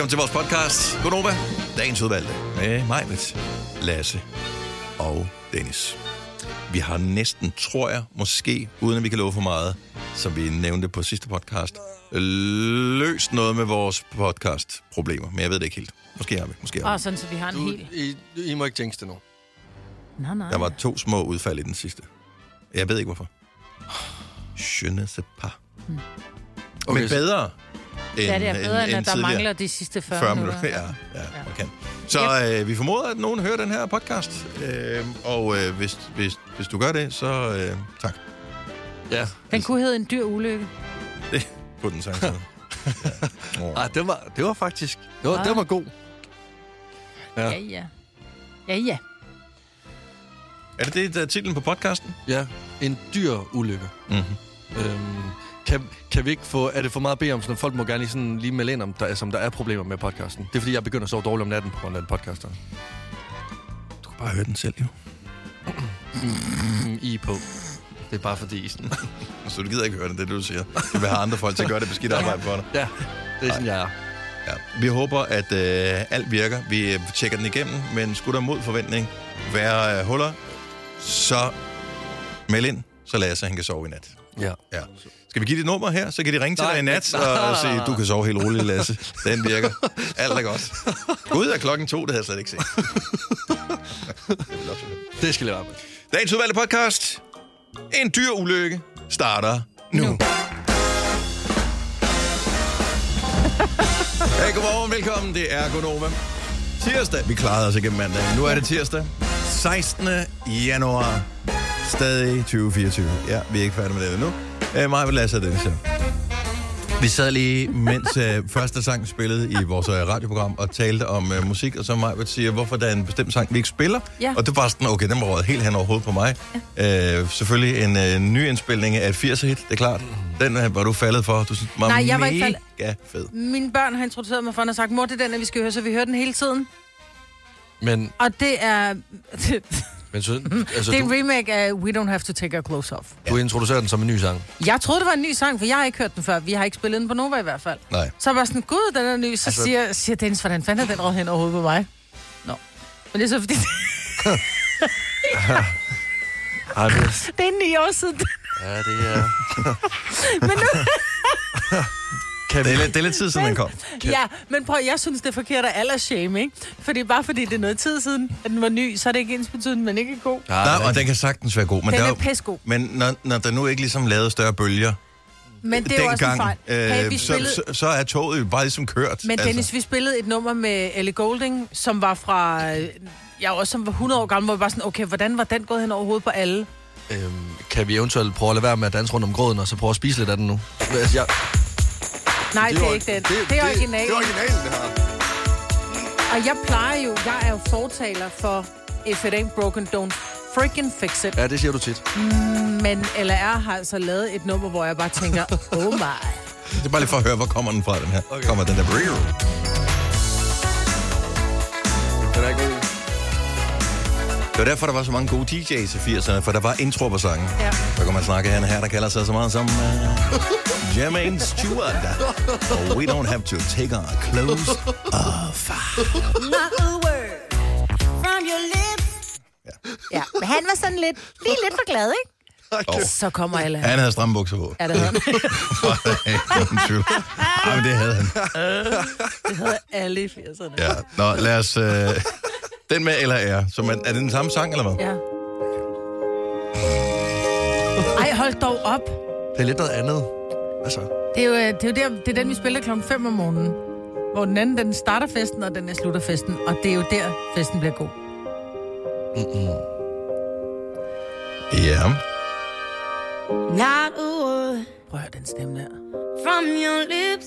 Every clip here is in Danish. Velkommen til vores podcast. GoNova, dagens udvalgte med mig, Lasse og Dennis. Vi har næsten, tror jeg, måske, uden at vi kan love for meget, som vi nævnte på sidste podcast, løst noget med vores podcast-problemer. Men jeg ved det ikke helt. Måske har vi. Sådan, så vi har en hel... I må ikke tænke det nu. Nej. Der var 2 små udfald i den sidste. Jeg ved ikke, hvorfor. Je ne sais pas. Okay. Men bedre... Det er bedre, end der mangler de sidste 40 minutter. Ja, man kan. Så vi formoder, at nogen hører den her podcast. Og hvis du gør det, så tak. Ja. Den kunne hedde en dyr ulykke. Det kunne den sagtens. Det var faktisk... Det var god. Ja. Er det titlen på podcasten? Ja, en dyr ulykke. Mm-hmm. Kan vi ikke få... Er det for meget at bede om, sådan folk må gerne lige melde ind om, der er problemer med podcasten? Det er, fordi jeg begynder at sove dårligt om natten på grund af podcaster. Du kan bare høre den selv, jo. I på. Det er bare fordi isen. Så du gider ikke høre det du siger. Du vil have andre folk til at gøre det beskidte arbejde for dig. Ja, det er sådan, jeg er. Ja. Vi håber, at alt virker. Vi tjekker den igennem, men skulle der mod forventning være huller, så meld ind, så Lasse, han kan sove i nat. Ja. Skal vi give dit nummer her, så kan de ringe til dig i nat og sige, du kan sove helt roligt, Lasse. Den virker. Alt er godt. Gud, er klokken 2, det havde jeg slet ikke set. Det skal jeg være med. Dagens udvalgte podcast. En dyr ulykke starter nu. Hey, godmorgen, velkommen. Det er GoNova. Tirsdag. Vi klarede os igennem mandag. Nu er det tirsdag. 16. januar. Stadig 2024. Ja, vi er ikke færdige med det nu. Mig vil lade sig den så. Vi sad lige, mens første sang spillede i vores radioprogram, og talte om musik, og så mig vil sige, hvorfor der er en bestemt sang, vi ikke spiller. Ja. Og det var sådan, okay, den var røget helt hen over hovedet på mig. Ja. Selvfølgelig en ny indspilning af et 80'er-hit, det er klart. Den var du faldet for. Du synes, var jeg var ikke faldet. Mine børn har introduceret mig for, og sagt, mor, det er den, vi skal høre, så vi hører den hele tiden. Men... Og det er... Men sådan, altså det er en remake af We Don't Have to Take Our Clothes Off. Du introducerer den som en ny sang. Jeg troede, det var en ny sang, for jeg har ikke hørt den før. Vi har ikke spillet den på Nova i hvert fald. Nej. Så var sådan, gud, den er ny. Så altså... siger Dennis, hvordan fandt den rød hen overhovedet på mig? Nå. Men det er så fordi... Det er 9 år siden. Ja, det er... Men nu... Det er lidt tid siden, den kom. Ja, men prøv, jeg synes, det er forkert at aldershame, ikke? Fordi bare fordi det er noget tid siden, at den var ny, så er det ikke ensbetydende, men ikke god. Nej, og den kan sagtens være god. Men den er pissegod. Men når der nu ikke ligesom lavede større bølger, men det er jo også en fejl. Så er toget jo bare ligesom kørt. Men Dennis, altså. Vi spillede et nummer med Ellie Goulding, som var fra... Jeg også, som var 100 år gammel, hvor vi var sådan, okay, hvordan var den gået hen overhovedet på alle? Kan vi eventuelt prøve at lade være med at danse rundt om gråden, og så prøve at spise lidt af den nu? Nej, det er ikke den. Det er originalen. Det er originalen, det her. Og jeg er jo fortaler for, if it ain't broken, don't freaking fix it. Ja, det siger du tit. Men LR har altså lavet et nummer, hvor jeg bare tænker, oh my. Det er bare lige for at høre, hvor kommer den fra, den her. Okay. Kommer den der Brio? Den er god. Det var derfor, der var så mange gode DJ's i 80'erne, for der var intro på sangen. Ja. Så kan man snakke her, der kalder sig så meget som Jermaine Stewart. Oh, we don't have to take our clothes off. From your lips. Ja, men han var sådan lidt for glad, ikke? Okay. Så kommer alle. Han havde stramme bukser på. Ja, det havde han. Ej, men det havde han. Det havde alle i 80'erne. Ja, nå, lad os... Den med LR, som er det den samme sang, eller hvad? Ja. Ej, hold dog op. Det er lidt noget andet. Hvad så? Det er den, vi spiller klokken 5 om morgenen. Hvor den anden, den starter festen, og den slutter festen. Og det er jo der, festen bliver god. Mm-mm. Ja. Prøv at høre den stemme der. From your lips.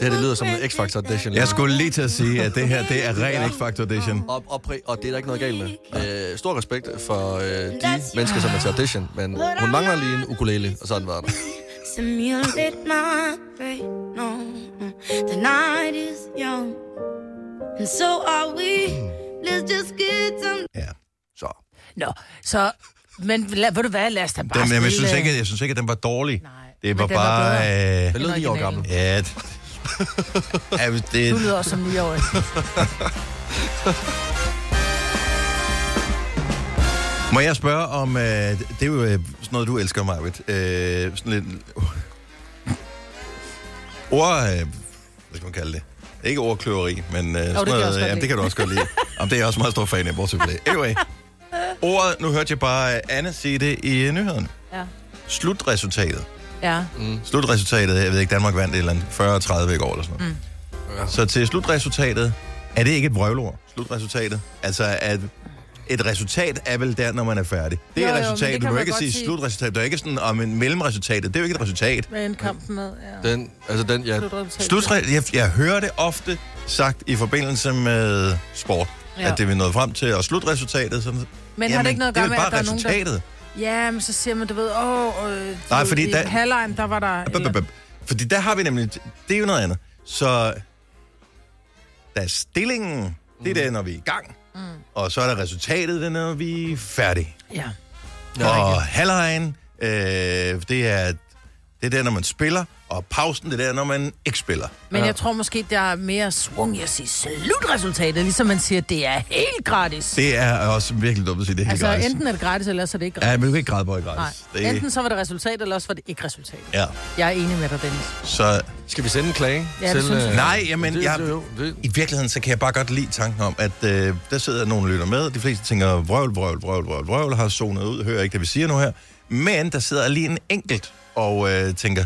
Det lyder som en X-Factor Edition. Jeg skulle lige til at sige, at det her, det er ren X-Factor Edition. Og det er der ikke noget galt med. Stor respekt for de mennesker, som er til audition, men hun mangler lige en ukulele, og sådan var det. Men ved du hvad, lad os da bare spille. Jeg synes ikke, at den var dårlig. Nej. Det var bare... Det lød 9 år gammel. Ja, Ja, det... Du lyder også som 9-årig. Må jeg spørge om... det er jo sådan noget, du elsker, Margrethe. Sådan lidt... Ord... Hvad skal man kalde det? Ikke ordkløveri, men sådan noget... Det, jamen, det kan du også godt lide. Jamen, det er jeg også meget stor fan af, bortset fra det. Anyway. Ordet, nu hørte jeg bare Anna sige det i nyheden. Ja. Slutresultatet. Ja. Mm. Slutresultatet, jeg ved ikke, Danmark vandt et eller andet 40-30 i går eller sådan noget. Mm. Ja. Så til slutresultatet, er det ikke et vrøvlord? Slutresultatet? Altså, at et resultat er vel der, når man er færdig. Det er et resultat, det du kan ikke sige slutresultat. Det er ikke sådan om en mellemresultat. Det er jo ikke et resultat. Med en kamp med, ja. Den, ja. Jeg hører det ofte sagt i forbindelse med sport. Ja. At det vi nåede frem til, og slutresultatet... Sådan, men jamen, har det ikke noget at gøre med, at der er nogen, der... Ja, men så siger man, du ved, nej, fordi i halvlejen, der var der... Fordi der har vi nemlig... Det er jo noget andet. Så der er stillingen, det er det, når vi er i gang. Mm. Og så er der resultatet, det er, når vi er færdige. Ja. Og halvlejen, det er der, når man spiller, og pausen, det er der, når man ikke spiller. Men jeg tror måske, der er mere swung i at sige slutresultatet, ligesom man siger, det er helt gratis. Det er også virkelig dumt at sige, det er helt gratis. Altså enten er det gratis, eller så er det ikke gratis. Ja, men du kan ikke græde på, at det er gratis. Nej. Enten så var det resultat, eller også var det ikke resultat. Ja. Jeg er enig med dig, Dennis. Så skal vi sende en klage? Ja, det synes jeg. Nej, jamen, i virkeligheden, så kan jeg bare godt lide tanken om, at der sidder nogen og lytter med, de fleste tænker, vrøvl, har zonet ud, hører ikke, det vi siger nu her. Men der sidder lige en enkelt og tænker,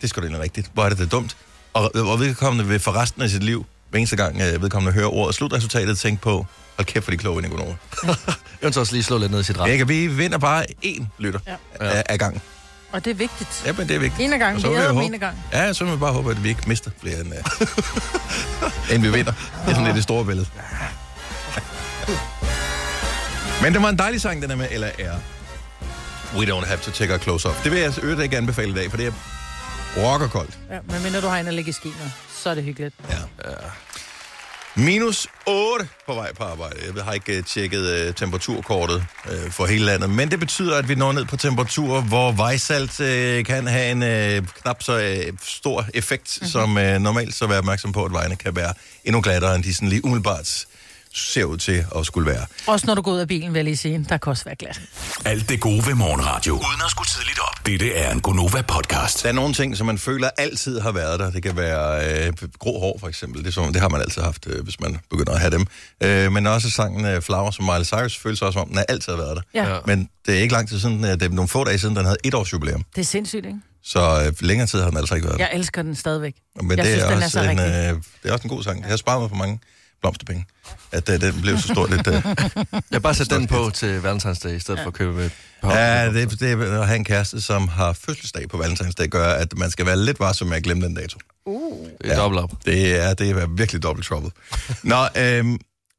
det skal da egentlig rigtigt. Hvor er det dumt? Og vedkommende vil for resten af sit liv, hver eneste gang vedkommende hører ordet slutresultatet, tænke på, hold kæft for de kloge ind i GoNova. Jeg vil også lige slå lidt ned i sit ret. Vi vinder bare én lytter af gangen. Og det er vigtigt. Ja, men det er vigtigt. En af gangen, det er om en af gangen. Ja, så vil vi bare håbe, at vi ikke mister flere end vi vinder. Det er sådan lidt det store billede. Men det var en dejlig sang, den er med, eller er... We don't have to take our clothes off. Det vil jeg altså øvrigt ikke anbefale i dag, for det er rockerkoldt. Ja, men mindre du har en at ligge i skiner, så er det hyggeligt. Ja. Minus 8 på vej på arbejde. Jeg har ikke tjekket temperaturkortet for hele landet, men det betyder, at vi når ned på temperaturer, hvor vejsalt kan have en knap så stor effekt, som normalt, så vær opmærksom på, at vejene kan være endnu glattere, end de sådan lige umiddelbart ser ud til at skulle være. Også når du går ud af bilen, vil jeg lige sige. Der kan også være glat. Alt det gode ved morgenradio. Uden at skulle tidligt op. Dette er en GoNova-podcast. Der er nogle ting, som man føler altid har været der. Det kan være grå hår, for eksempel. Det har man altid haft, hvis man begynder at have dem. Men også sangen Flowers som Miley Cyrus føles også om, den har altid været der. Ja. Men det er ikke lang tid siden. Det er nogle få dage siden, den havde 1-årsjubilæum. Det er sindssygt, ikke? Så længere tid har den altså ikke været der. Jeg elsker den stadigvæk. Men jeg synes, den er så rigtig. Det er også en god sang. Ja. Jeg har sparet mig for mange blomsterpenge, at den blev så stor lidt... Jeg bare sætte den på til Valentinsdag, i stedet for at købe et par... Ja, det at have en kæreste, som har fødselsdag på Valentinsdag, gør, at man skal være lidt varsom med at glemme den dato. Det er dobbelt op. Det er virkelig dobbelt trouble. Nå, det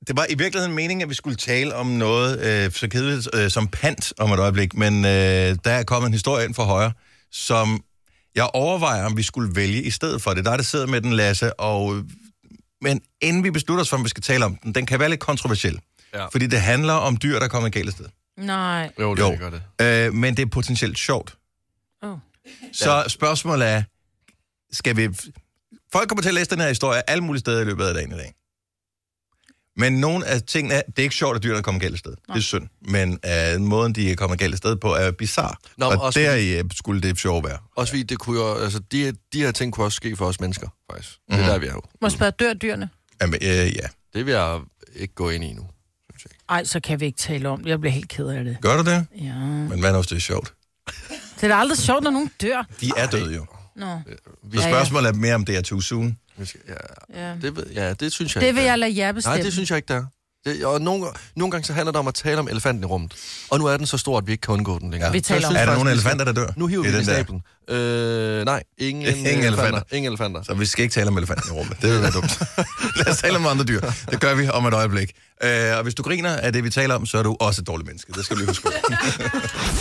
var i virkeligheden meningen, at vi skulle tale om noget så kedeligt som pant om et øjeblik, men der er kommet en historie ind fra højre, som jeg overvejer, om vi skulle vælge i stedet for. Det er der sidder med den, Lasse, og... Men inden vi beslutter os for, om vi skal tale om den kan være lidt kontroversiel. Ja. Fordi det handler om dyr, der kommer galt afsted. Nej. Jo, det gør det. Men det er potentielt sjovt. Så spørgsmålet er, skal vi... Folk kommer til at læse den her historie alle mulige steder i løbet af dagen i dag. Men nogle af tingene er, det er ikke sjovt, at dyr, der kommer galt afsted. Det er synd. Men måden, de kommer galt afsted på, er bizarre. Nå, og deri skulle det sjovt være. Også fordi det kunne jo... Altså, de her ting kunne også ske for os mennesker, faktisk. Det er der, vi er jo. Må spørge, dør dyrene? Jamen, ja. Det vil jeg ikke gå ind i nu. Ej, så kan vi ikke tale om det. Jeg bliver helt ked af det. Gør du det? Ja. Men hvad er det sjovt? Det er da aldrig sjovt, når nogen dør. De er døde jo. Nå. Så spørgsmålet er mere, om det er too soon. Det synes jeg det ikke. Det vil jeg lade jer bestemme. Nej, det synes jeg ikke, der. Og nogle gange så handler det om at tale om elefanten i rummet. Og nu er den så stor, at vi ikke kan undgå den længere. Ja. Er der nogle elefanter, der dør? Nu hiver vi den i stablen. Nej, ingen elefanter. Så vi skal ikke tale om elefanten i rummet. Det vil være dumt. Lad os tale om andre dyr. Det gør vi om et øjeblik. Og hvis du griner af det, vi taler om, så er du også et dårligt menneske. Det skal du lige huske.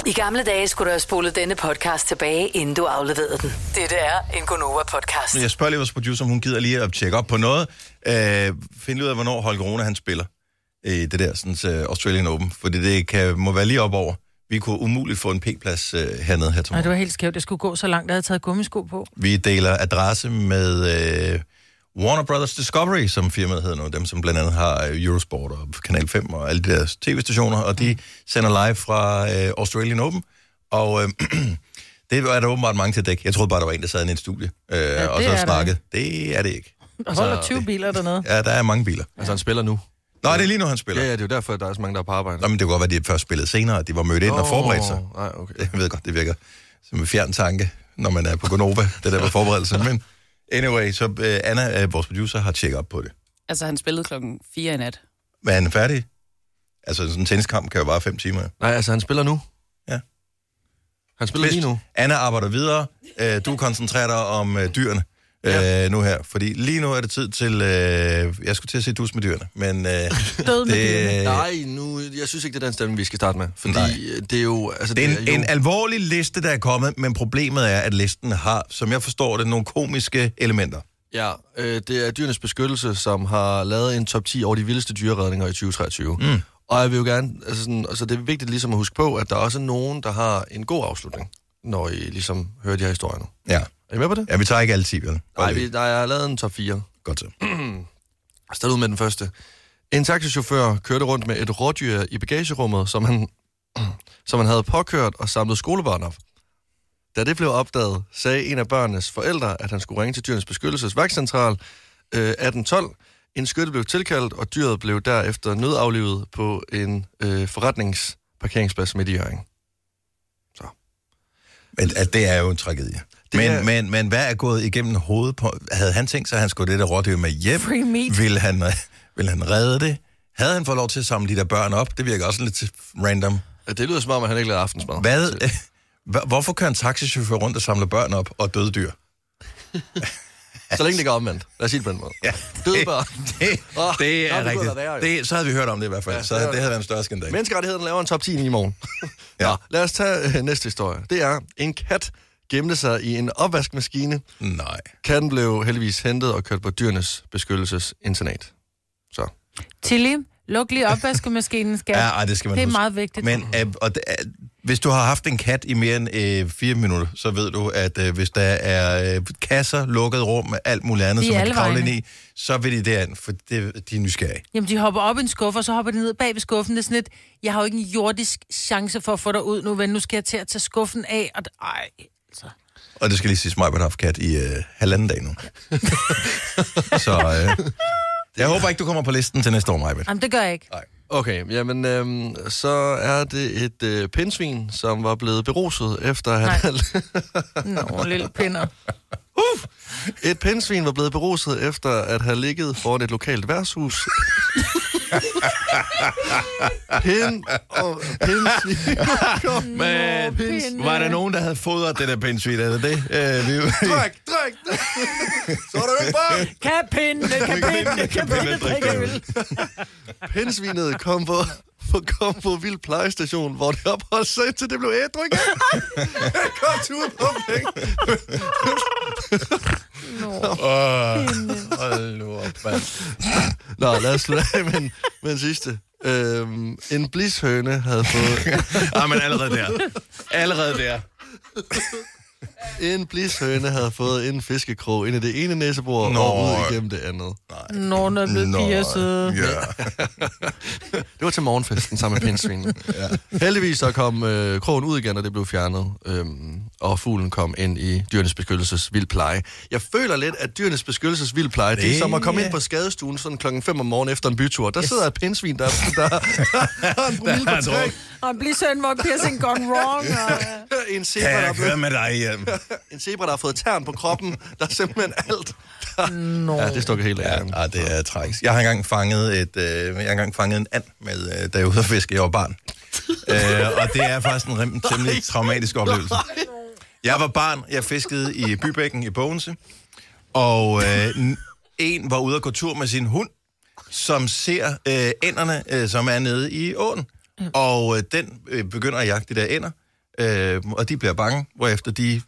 I gamle dage skulle du have spolet denne podcast tilbage, inden du afleverede den. Dette er en GoNova-podcast. Jeg spørger lige vores producer, om hun gider lige at tjekke op på noget. Find ud af, hvornår Holger Rune, han spiller. Det der sådan, Australian Open, for det kan, må være lige op over. Vi kunne umuligt få en p-plads hernede her til morgen. Det var helt skævt. Det skulle gå så langt, at jeg havde taget gummisko på. Vi deler adresse med Warner Brothers Discovery, som firmaet hedder nu. Dem, som blandt andet har Eurosport og Kanal 5 og alle de deres tv-stationer. Og de sender live fra Australian Open. Og det er der åbenbart mange til dæk. Jeg troede bare, der var en, der sad inde i et studie og så snakkede. Det er det ikke. Der holder 20 biler dernede. Ja, der er mange biler. Altså, han spiller nu. Nej, det er lige nu, han spiller. Ja, det er jo derfor, der er så mange, der er på arbejde. Nå, men det kunne godt være, at de først spillede senere, de var mødt ind og forberedt sig. Nej, okay. Jeg ved godt, det virker som en fjern tanke, når man er på GoNova, det der var forberedelsen. Men anyway, så Anna, vores producer, har tjekket op på det. Altså, han spillede 4:00 i nat. Men han er færdig? Altså, sådan en tenniskamp kan jo bare 5 timer. Nej, altså, han spiller nu. Ja. Han spiller lige nu. Anna arbejder videre. Du koncentrerer dig om dyrene. Ja. Nu her, fordi lige nu er det tid til, jeg skulle til at se dus med dyrene, men død med dyrene. Nej, nu, jeg synes ikke, det er den stemning, vi skal starte med, fordi det er jo... Altså, det er en alvorlig liste, der er kommet, men problemet er, at listen har, som jeg forstår det, nogle komiske elementer. Ja, det er Dyrenes Beskyttelse, som har lavet en top 10 over de vildeste dyreredninger i 2023. Mm. Og jeg vil jo gerne, altså, sådan, altså det er vigtigt ligesom at huske på, at der også er nogen, der har en god afslutning, når I ligesom hører de her historier nu. Ja. Er I med på det? Ja, vi tager ikke alle 10, vel? Nej, jeg har lavet en top 4. Godt så. Start ud med den første. En taxichauffør kørte rundt med et rådyr i bagagerummet, som han havde påkørt og samlet skolebørn op. Da det blev opdaget, sagde en af børnenes forældre, at han skulle ringe til Dyrenes Beskyttelses vagtcentral 1812. En skytte blev tilkaldt, og dyret blev derefter nødaflivet på en forretningsparkeringsplads midt i Hjørring. Så. Men det er jo en tragedie. Men hvad er gået igennem hovedet på... Havde han tænkt sig, at han skulle det der rådyr med hjem? Vil han redde det? Havde han fået lov til at samle de der børn op? Det virker også lidt random. Ja, det lyder som om, at han ikke lavede aftensmad. Hvorfor kører en taxichauffør rundt og samler børn op og døde dyr? Så længe det går omvendt. Lad os sige det på den måde. Ja, døde børn. Det er rigtigt. Så havde vi hørt om det i hvert fald. Ja, så det havde været en større skandal. Menneskerettigheden laver en top 10 i morgen. Ja. Nå, lad os tage næste historie. Det er en kat... gemte sig i en opvaskemaskine. Nej. Katten blev heldigvis hentet og kørt på Dyrenes Beskyttelses internat. Så. Tilly, luk lige opvaskemaskinen, skat. Ja, det skal man. Det er huske. Meget vigtigt. Men hvis du har haft en kat i mere end 4 minutter, så ved du, at hvis der er kasser, lukket rum med alt muligt andet, som man kan kravle ind i, så vil de derind, for de er nysgerrige. Jamen, de hopper op i en skuffe, og så hopper de ned bag ved skuffen. Det er sådan lidt, jeg har jo ikke en jordisk chance for at få dig ud nu, men nu skal jeg til at tage skuffen af, og ej... Så. Og det skal lige sige, at jeg har haft kat i 1,5 dag nu. Så jeg håber ikke, du kommer på listen til næste år, Majbet. Jamen, det gør jeg ikke. Nej. Okay, jamen så er det et pindsvin, som var blevet beruset efter... Nej. Nå, lille pinder. Et pindsvin var blevet beruset efter at have ligget foran et lokalt værtshus. Men var der nogen, der havde fodret det der pindsvin? Er det det? Drik! Så er det bare! Kan pinde, drikke øl. Pindsvinet kom på vild plejestation, hvor det opholdt sig til det blev ædru igen. Kom tur på penge. Nå, lad os slutte af med en sidste. En blishøne havde fået... men allerede der. En blishøne havde fået en fiskekrog ind i det ene næsebord og ud igennem det andet. Nå, den er blevet pirset. Det var til morgenfesten sammen med pindsvinen. Ja. Heldigvis så kom krogen ud igen, og det blev fjernet. Og fuglen kom ind i Dyrenes Beskyttelses vildpleje. Jeg føler lidt, at Dyrenes Beskyttelses vildpleje, det er som at komme ind på skadestuen sådan 5 om morgenen efter en bytur. Der sidder et pindsvin, der en brumil på træk. Og en blishøne, hvor piercing gone wrong. En zebra, der en zebra, der har fået tern på kroppen. Der er simpelthen alt. Ja, det stukker helt af. Ja, det er træks. Jeg har engang fanget en and med, da jeg var ude at fiske. Jeg var barn. Og det er faktisk en temmelig traumatisk oplevelse. Jeg var barn. Jeg fiskede i Bybækken i Bogense. Og en var ude at gå tur med sin hund, som ser ænderne, som er nede i åen. Og den begynder at jagte de der ænder. Og de bliver bange, hvorefter de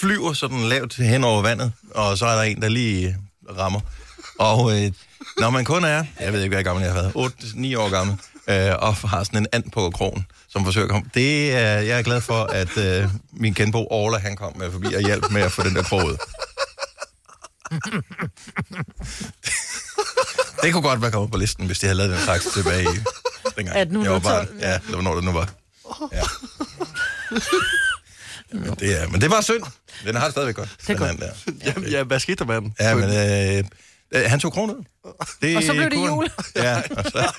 flyver sådan lavt hen over vandet, og så er der en, der lige rammer. Og når man kun er, jeg ved ikke, hvor gammel jeg har været, 8-9 år gammel, og har sådan en and på krogen, som forsøger at komme. Det er, jeg er glad for, at min kendbo Orla, han kom med forbi og hjalp med at få den der krog ud. Det kunne godt være kommet på listen, hvis de havde lavet den slags tilbage i dengang. At nu jeg var barn. Ja, det var når det nu var. Ja. Men det er, men det var synd. Den har det stadigvæk godt. Det er godt. Jamen, ja, hvad skete der med den? Ja, men han tog kroner. Og så blev det jul. Ja, og så.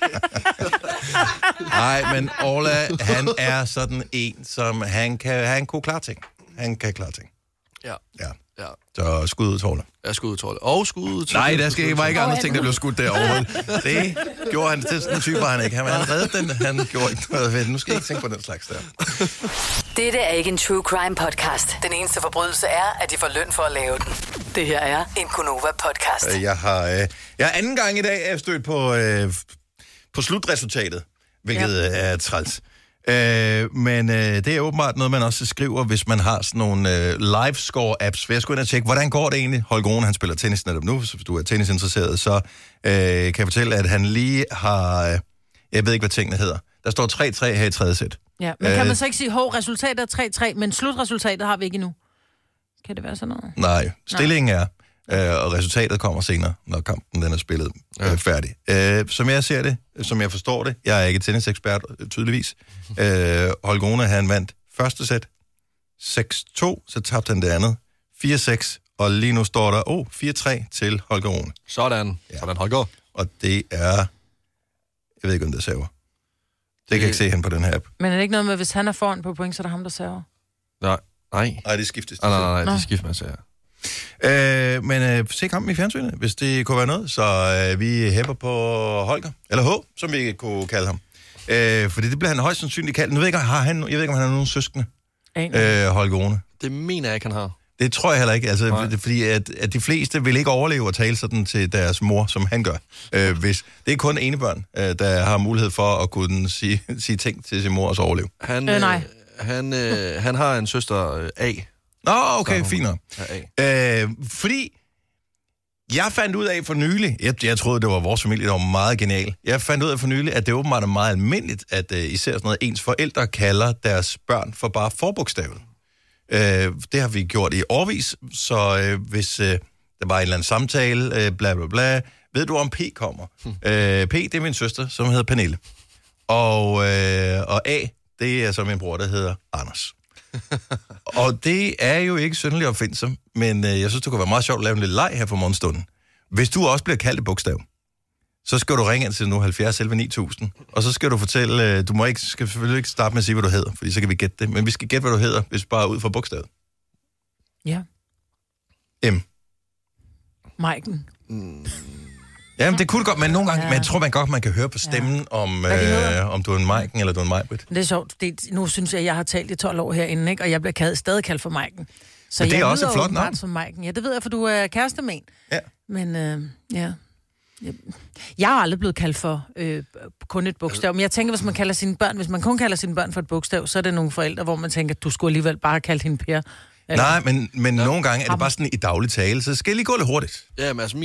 Nej, men Orla, han er sådan en, som han kunne klare ting. Han kan klare ting. Ja. Ja. Ja. Så skud ud til Orla. Ja, skud ud til Orla. Og skud ud til... Nej, der var ikke andre ting, der blev skudt derovre. Det gjorde han til sådan en type, han ikke. Han reddede den, han gjorde ikke noget ved. Nu skal jeg ikke tænke på den slags der. Dette er ikke en true crime podcast. Den eneste forbrydelse er, at de får løn for at lave den. Det her er en GoNova podcast. Jeg har anden gang i dag stødt på slutresultatet, hvilket er træls. Men det er åbenbart noget, man også skriver, hvis man har sådan nogle livescore-apps. For jeg skulle ind og tjekke, hvordan går det egentlig? Holger Rune, han spiller tennis netop nu, så hvis du er tennisinteresseret, så kan jeg fortælle, at han lige har... jeg ved ikke, hvad tingene hedder. Der står 3-3 her i tredje sæt. Ja, men kan man så ikke sige, at resultatet er 3-3, men slutresultatet har vi ikke endnu? Kan det være sådan noget? Nej, stillingen er... og resultatet kommer senere, når kampen den er spillet færdig. Som jeg ser det, som jeg forstår det, jeg er ikke tennisekspert, tydeligvis. Holger Rune, han vandt første sæt 6-2, så tabte han det andet 4-6, og lige nu står der 4-3 til Holger Rune. Sådan, ja. Sådan Holger. Og det er, jeg ved ikke, om det server. Det kan jeg ikke se hen på den her app. Men er det ikke noget med, hvis han er foran på point, så er der ham, der server? Nej, det skiftes. Nej, det skifter man server. Men se kampen i fjernsynet, hvis det kunne være noget. Så vi hæpper på Holger. Eller H, som vi kunne kalde ham. Fordi det bliver han højst sandsynligt kaldt. Nu ved jeg ikke, om han har nogen søskende. Holger Rune. Det mener jeg ikke, han har. Det tror jeg heller ikke. Altså, fordi at de fleste vil ikke overleve at tale sådan til deres mor, som han gør. Hvis det er kun enebørn, der har mulighed for at kunne sige ting til sin mor og så overleve. Han har en søster A. Nå, okay, finere. Fordi jeg fandt ud af for nylig, jeg troede, det var vores familie, der var meget genial. Jeg fandt ud af for nylig, at det åbenbart er meget almindeligt, at især sådan noget, ens forældre kalder deres børn for bare forbogstaven. Det har vi gjort i årvis, så hvis der var en eller anden samtale, bla bla bla, ved du om P kommer? P, det er min søster, som hedder Pernille. Og A, det er så min bror, der hedder Anders. Og det er jo ikke synderligt opfindsomt, men jeg synes, det kunne være meget sjovt at lave en lille leg her for morgenstunden. Hvis du også bliver kaldt et bogstav, så skal du ringe ind til nu 70 11 9000, og så skal du fortælle, du skal selvfølgelig ikke starte med at sige, hvad du hedder, fordi så kan vi gætte det, men vi skal gætte, hvad du hedder, hvis bare ud fra bogstavet. Ja. M. Maiken. Jamen, det kunne godt, men nogle gange, men jeg tror man kan høre på stemmen, om du er en Maiken eller du er en Majbrit. Det er sjovt. Nu synes jeg har talt i 12 år herinde, ikke? Og jeg bliver stadig kaldt for Maiken. Så det er også et flot navn. Som Maiken. Ja, det ved jeg, for du er kæreste med en. Ja. Men ja. Jeg har aldrig blevet kaldt for kun et bogstav, men jeg tænker, hvis man kun kalder sine børn for et bogstav, så er det nogle forældre, hvor man tænker, at du skulle alligevel bare have kaldt hende Per. Eller? Nej, men nogle gange er det bare sådan i daglig tale, så skal jeg lige gå lidt hurtigt. Ja, men altså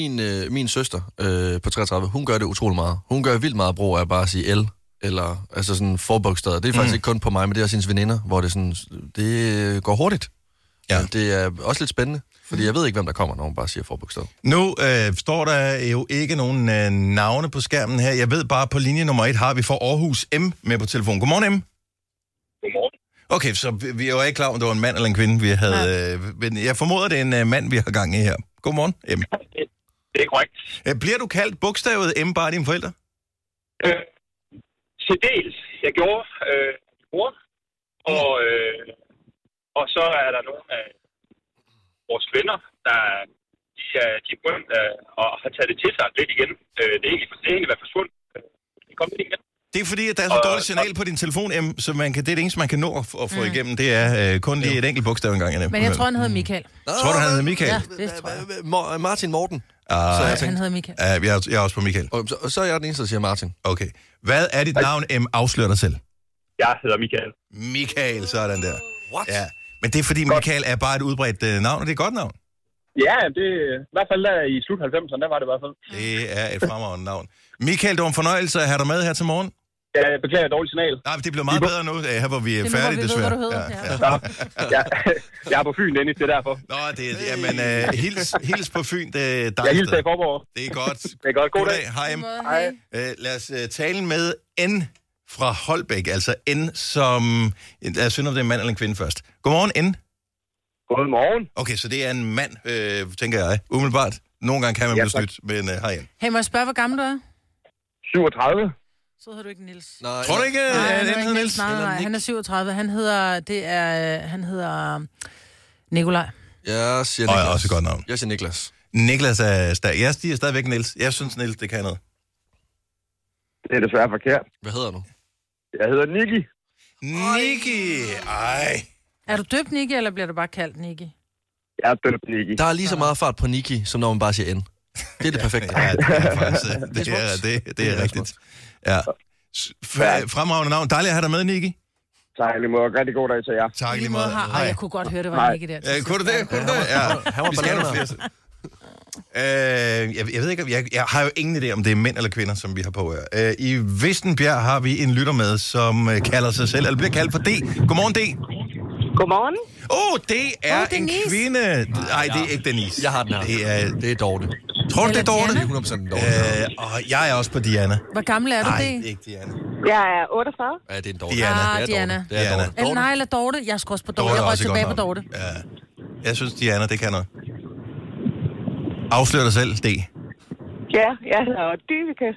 min søster på 33, hun gør det utrolig meget. Hun gør vildt meget brug af bare at sige L, eller altså sådan forbogstader. Det er faktisk ikke kun på mig, men det er også hendes veninder, hvor det sådan, det går hurtigt. Ja. Men det er også lidt spændende, fordi jeg ved ikke, hvem der kommer, når hun bare siger forbogstader. Nu står der jo ikke nogen navne på skærmen her. Jeg ved bare, på linje nummer 1 har vi fra Aarhus M med på telefon. Godmorgen, M. Godmorgen. Okay, så vi er jo ikke klar, om det var en mand eller en kvinde, vi havde... Jeg formoder, det er en mand, vi har gang i her. Godmorgen, M. Det er korrekt. Bliver du kaldt bogstavet M bare af dine forældre? Til dels. Jeg gjorde mor, og så er der nogle af vores venner, der de begyndt og har taget det til sig lidt igen. Det er egentlig været forsvundet. Det kom lidt igen. Det er fordi, at der er så dårligt signal på din telefon, M, så det er det eneste, man kan nå at få igennem. Det er kun lige et enkelt bogstav engang. Men jeg tror, han hedder Michael. Tror du, han hedder Michael? Ja, det tror jeg. Martin Morten. Han hedder Michael. Jeg er også på Michael. Så er jeg den eneste, der siger Martin. Okay. Hvad er dit navn, M? Afslør dig selv. Jeg hedder Michael. Michael, sådan der. What? Ja. Men det er fordi, Michael er bare et udbredt navn, og det er et godt navn. Ja, det i hvert fald i slut 90'erne, der var det i hvert fald. Det er et fremragende navn. Michael, det var en fornøjelse at have dig med her til morgen. Jeg beklager et dårligt signal. Nej, det blev meget bedre nu, her hvor vi er færdige, desværre. Det er nu, hvor vi ved, hvad du hedder. Ja. Jeg er på Fyn, Dennis, det er derfor. Nå, det er... Jamen, hils på Fyn, det er dig. Jeg hilser i Forborg. Det er godt. Det er godt. God dag. Hej. Hej. Lad os tale med N fra Holbæk, altså N som... Lad os finde, om det er en mand eller en kvinde først. Godmorgen, N. Godmorgen. Okay, så det er en mand, tænker jeg, umiddelbart. Nogle gange kan man blive snydt, men hej, N. Hey, må jeg spørge, hvor gammel du er? 37. Så har du ikke Niels. Nej. Tror du ikke, han hedder Niels? Nej, han er 37. Han hedder Nikolaj. Jeg siger Niklas. Også et godt navn. Jeg siger Niklas. Niklas er jeg stiger stadigvæk Niels. Jeg synes, Niels, det kan noget. Det er desværre forkert. Hvad hedder du? Jeg hedder Niki. Niki! Ej. Er du døbt Niki, eller bliver du bare kaldt Niki? Jeg er døbt Niki. Der er lige så meget fart på Niki, som når man bare siger N. Det er det perfekte. Ja, det er faktisk det er rigtigt. Ja. Fremragende navn. Dejligt at have dig med, Niki. Tak lige måde. Rigtig god dag til jer. Tak lige måde. Jeg kunne godt høre, det var Niki der. Kunne du det? Ja. Han var balander. Jeg ved ikke, jeg har jo ingen idé, om det er mænd eller kvinder, som vi har på her. I Vistenbjerg har vi en lytter med, som kalder sig selv, eller bliver kaldt for D. Godmorgen, D. Godmorgen. Det er en kvinde. Nej, det er ikke Denise. Jeg har den her. Det er Dorte. Tror du, det er Dorte? Det er 100% Dorte. Og jeg er også på Diana. Hvor gammel er du, det? Nej, det er ikke Diana. Jeg er 48. Ja, det er en Dorte. Diana. Nej, eller Dorte. Jeg skal også på Dorte. Jeg røg tilbage på Dorte. Ja. Jeg synes, Diana, det kan noget. Afslør dig selv, D. Ja, jeg hedder Dyvike.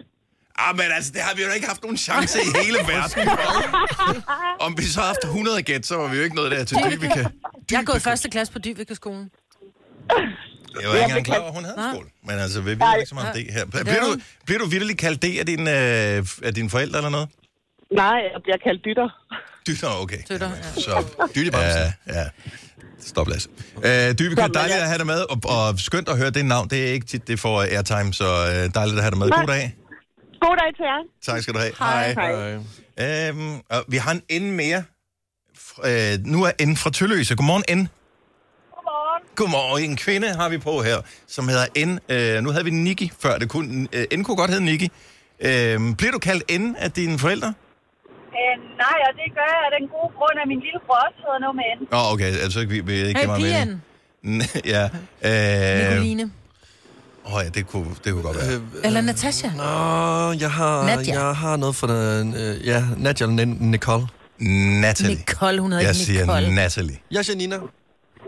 Men altså, det har vi jo ikke haft nogen chance i hele verden. Om vi så har haft 100 gæt, så var vi jo ikke nået der til Dyvike. Jeg har gået første klasse på Dyvike-skolen. Jeg var ikke engang klar over, hun havde skole. Men altså, vi bliver ikke så meget D her. Bliver du virkelig kaldt D af dine forældre eller noget? Nej, jeg bliver kaldt Dytter. Dytter, okay. Dytter, ja. Så Dyttebamsen. Ja. Stop, Lasse. Dyvike, dejligt at have dig med. Og skønt at høre det navn. Det er ikke tit, det får airtime, så dejligt at have dig med. God dag. God dag til jer. Tak skal du have. Hej. Vi har en N mere. Nu er N fra Tølløse. Godmorgen, N. Godmorgen. En kvinde har vi på her, som hedder N. Nu havde vi Niki før. Det kunne, N kunne godt hedde Niki. Bliver du kaldt N af dine forældre? Nej, og det gør jeg af den gode grund, at min lillebror også hedder noget med N. Okay. Altså, vi ikke hey, pigen. Ja. Nicoline. Ja, det kunne godt være. Eller Natasha. Jeg har noget for den... Nadia eller Nicole. Natalie. Nicole, hun hedder Nicole. Jeg siger Natalie. Jeg siger Nina. Det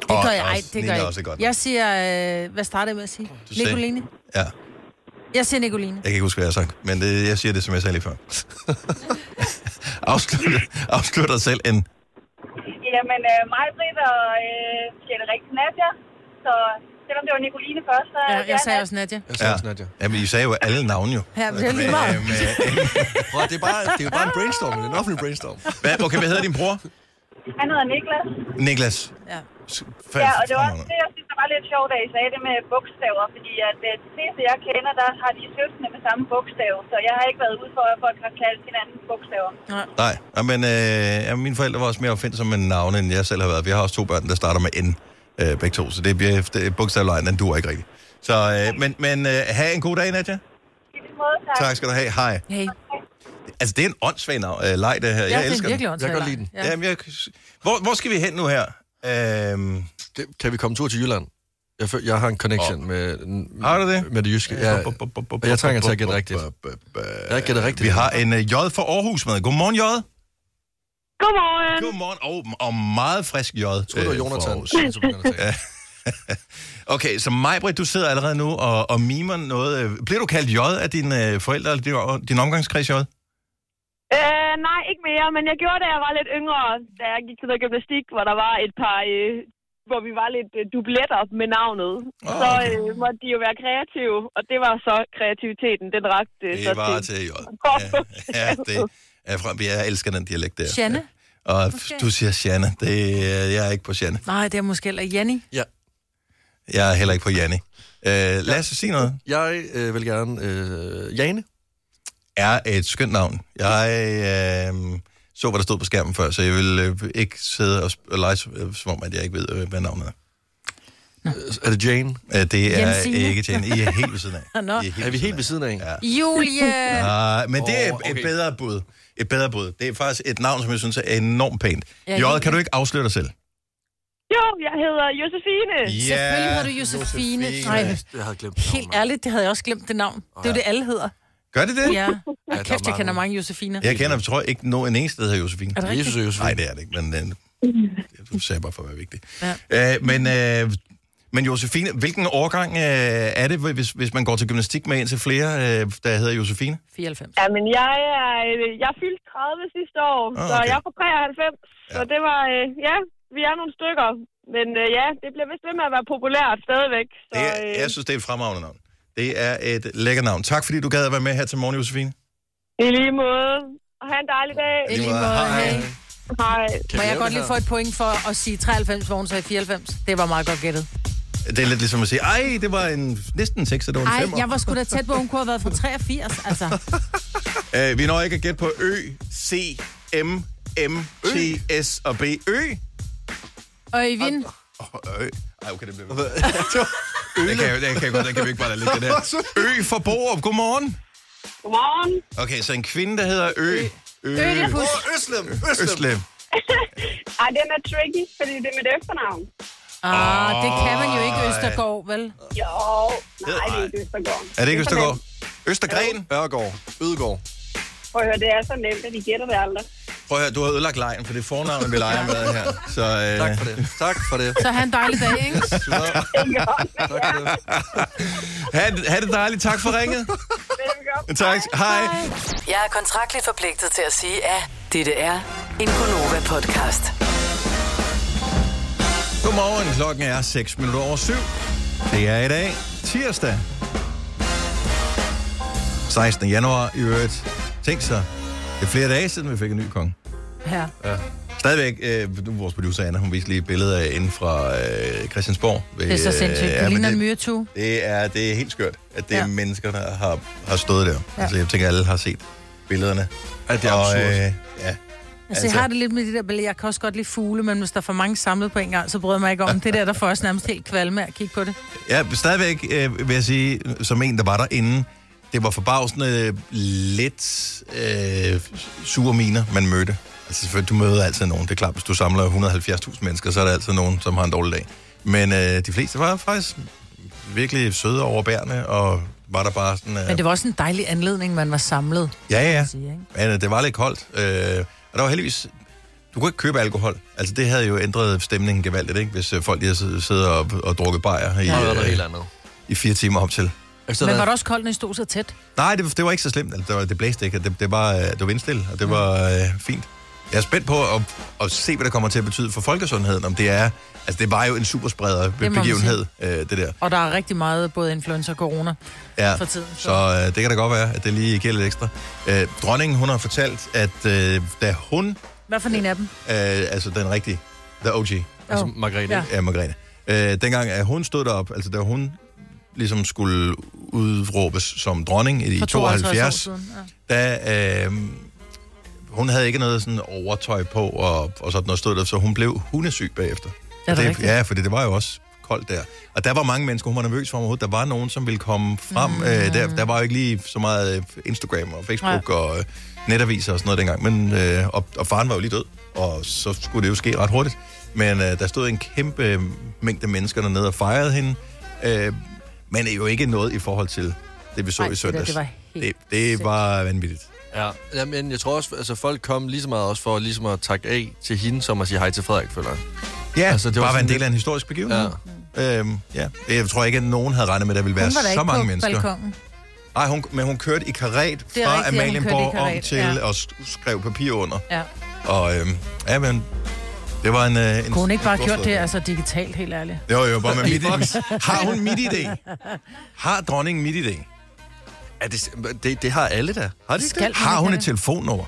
gør jeg. Ej, det gør jeg ikke. Jeg siger... hvad startede jeg med at sige? Nicoline. Ja. Jeg siger Nicoline. Jeg kan ikke huske, hvad jeg har sagt, men det, jeg siger det, som jeg sagde lige før. Afslut dig selv, N. Jamen, Margrethe og Frederik Nadia, så... Selvom det var Nicoline først, så... Jeg sagde også Nadia. Jamen, I sagde jo alle navne, jo. Ja, det er lige meget. Det er jo bare en brainstorm, en offentlig brainstorm. Okay, hvad hedder din bror? Han hedder Niklas. Niklas. Ja. Og det var også det, jeg synes, der var lidt sjovt, da I sagde det med bogstaver, fordi at de fleste, jeg kender, der har de søskende med samme bogstav, så jeg har ikke været ude for, at folk har kaldt hinanden bogstaver. Nej, men mine forældre var også mere opfindsomme med navne, end jeg selv har været. Vi har også 2 børn, der starter med N. Begge to, så det bliver bogstavlejen, den duer ikke rigtigt. Så, men have en god dag, Nadia. Tak skal du have. Hej. Hey. Altså, det er en åndssvag leg, det her. Jeg elsker den. Jeg kan godt lide den. Ja. Hvor skal vi hen nu her? Kan vi komme tur til Jylland? Jeg har en connection med det jyske. Jeg trænger til at gætte rigtigt. Jeg gætter rigtigt. Vi har en J for Aarhus med. Godmorgen, J. Godmorgen. Og meget frisk jod. Tror du, Jonathan? Okay, så Majbrit, du sidder allerede nu og mimer noget. Bliver du kaldt jod af dine forældre, eller din omgangskreds jod? Nej, ikke mere, men jeg gjorde det, jeg var lidt yngre, da jeg gik til noget gymnastik, hvor der var et par... hvor vi var lidt dubletter med navnet. Så måtte de jo være kreative, og det var så kreativiteten, den rakte. Det var til jod. Ja, det... Jeg elsker den dialekt der. Janne? Ja. Og du siger Janne. Jeg er ikke på Janne. Nej, det er måske heller Janni. Ja. Jeg er heller ikke på Janni. Lasse, sig noget. Jeg vil gerne... Jane er et skønt navn. Jeg så, hvad der stod på skærmen før, så jeg vil ikke sidde og lege, som om at jeg ikke ved, hvad navnet er. Er det Jane? Det er ikke Jane. I er helt ved siden af. No. Er vi helt ved siden af? Ja. Julie! Men det er et bedre bud. Et bedre bud. Det er faktisk et navn, som jeg synes er enormt pænt. Jod, kan du ikke afsløre dig selv? Jo, jeg hedder Josefine. Yeah, selvfølgelig hedder du Josefine. Nej, det havde glemt. Helt ærligt, det havde jeg også glemt det navn. Det er jo det, alle hedder. Gør det det? Ja. Og kæft, jeg kender mange Josefiner. Jeg kender, tror jeg, ikke nogen eneste, der hedder Josefine. Er det rigtigt? Nej, det er det ikke, men det sagde jeg bare for at være vigtigt. Ja. Men Josefine, hvilken årgang er det, hvis man går til gymnastik med en til flere, der hedder Josefine? 94. Jamen, jeg fyldte 30 sidste år, så jeg er på 93. Så det var, vi er nogle stykker. Men det bliver vist ved med at være populært stadigvæk. Så, jeg synes, det er et fremragende navn. Det er et lækker navn. Tak, fordi du gad at være med her til morgen, Josefine. I lige måde. Og have en dejlig dag. I lige måde. Hej. Hej. Må jeg godt lige få et point for at sige 93, hvor hun sagde 94? Det var meget godt gættet. Det er lidt ligesom at sige, ej, det var næsten 6, det var en 5'er. Ej, jeg var sgu da tæt på, hun kunne have været fra 83, altså. Vi når ikke at gætte på Ø, C, M, M, T, S og B. Ø. Øjvind. Øj. Ej, okay, det bliver ved. Det kan vi ikke bare lade ligge det der. Ø for Borup, godmorgen. Godmorgen. Okay, så en kvinde, der hedder Ø. Øslem. Ej, den er tricky, fordi det er mit efternavn. Det kan man jo ikke, Østergaard, vel? Jo, nej, det er ikke Østergaard. Er det ikke Østergaard? Østergren? Ørgaard. Ødegård. Prøv at høre, det er så nemt, at de gætter det aldrig. Prøv at høre, du har ødelagt lejen, for det er fornavnet, vi leger med her. Så, tak for det. Tak for det. Så have en dejlig dag, ikke? Ha' det dejligt. Tak for ringet. Tak. Hej. Jeg er kontraktligt forpligtet til at sige, at dette er en GoNova-podcast. Godmorgen, klokken er 6:07. Det er i dag tirsdag. 16. januar i øvrigt. Tænk så, det er flere dage siden, vi fik en ny konge. Ja. Stadigvæk, vores producer Anna, hun viste lige billeder inden fra Christiansborg. Det er så sindssygt. Det er helt skørt, at det er mennesker, der har stået der. Ja. Altså, jeg tænker, alle har set billederne. At det er absurd. Jeg har det lidt med de der billeder. Jeg kan også godt lide fugle, men hvis der er for mange samlet på en gang, så bryder jeg mig ikke om det der, der får os nærmest helt kvalme at kigge på det. Ja, stadigvæk vil jeg sige, som en, der var derinde, det var forbavsende lidt sure miner, man mødte. Altså selvfølgelig, du møder altid nogen. Det er klart, hvis du samler 170.000 mennesker, så er der altid nogen, som har en dårlig dag. Men de fleste var faktisk virkelig søde og overbærende, og var der bare sådan... Men det var også en dejlig anledning, man var samlet. Ja. Sige, men det var lidt koldt. Og der var heldigvis... Du kunne ikke købe alkohol. Altså det havde jo ændret stemningen gevaldigt, ikke? Hvis folk lige havde siddet og drukket bajer i 4 timer op til. Men var det også koldt, når I stod så tæt? Nej, det var ikke så slemt. Det blæste ikke. Det var vindstille, og det var fint. Jeg er spændt på at se, hvad det kommer til at betyde for folkesundheden. Om det er... Altså, det var jo en superspreder begivenhed, det der. Og der er rigtig meget både influenza og corona for tiden. Så det kan da godt være, at det lige gælder lidt ekstra. Dronningen, hun har fortalt, at da hun... Hvad for en af dem? Altså, den rigtige. The OG. Altså, Margrethe. Ja, Margrethe. Dengang, at hun stod derop, altså da hun... ligesom skulle udråbes som dronning i 72. Siden, da hun havde ikke noget sådan overtøj på, og sådan noget stod der, så hun blev hundesyg bagefter. Ja, fordi det var jo også koldt der. Og der var mange mennesker, hun var nervøs for overhovedet. Der var nogen, som ville komme frem. Der var jo ikke lige så meget Instagram og Facebook og netaviser og sådan noget dengang. Men, og faren var jo lige død, og så skulle det jo ske ret hurtigt. Men der stod en kæmpe mængde mennesker dernede og fejrede hende. Men det er jo ikke noget i forhold til det, vi så i søndags. Det var vanvittigt. Ja, men jeg tror også, altså folk kom lige så meget også for ligesom at takke af til hende, som at sige hej til Frederik, føler jeg. Ja, altså, det var bare en del af en historisk begivenhed. Ja. Jeg tror ikke, at nogen havde regnet med, at der ville være så mange mennesker. Hun var ikke på balkonen. Nej, men hun kørte i karet fra Amalienborg om til og skrev papir under. Ja. Og men... Det var en kunne hun ikke bare gjort det altså digitalt, helt ærligt? Jo, bare med MidiD. Har hun MidiD? Har dronningen MidiD? Det har alle da. Har de det? Har hun et telefonnummer?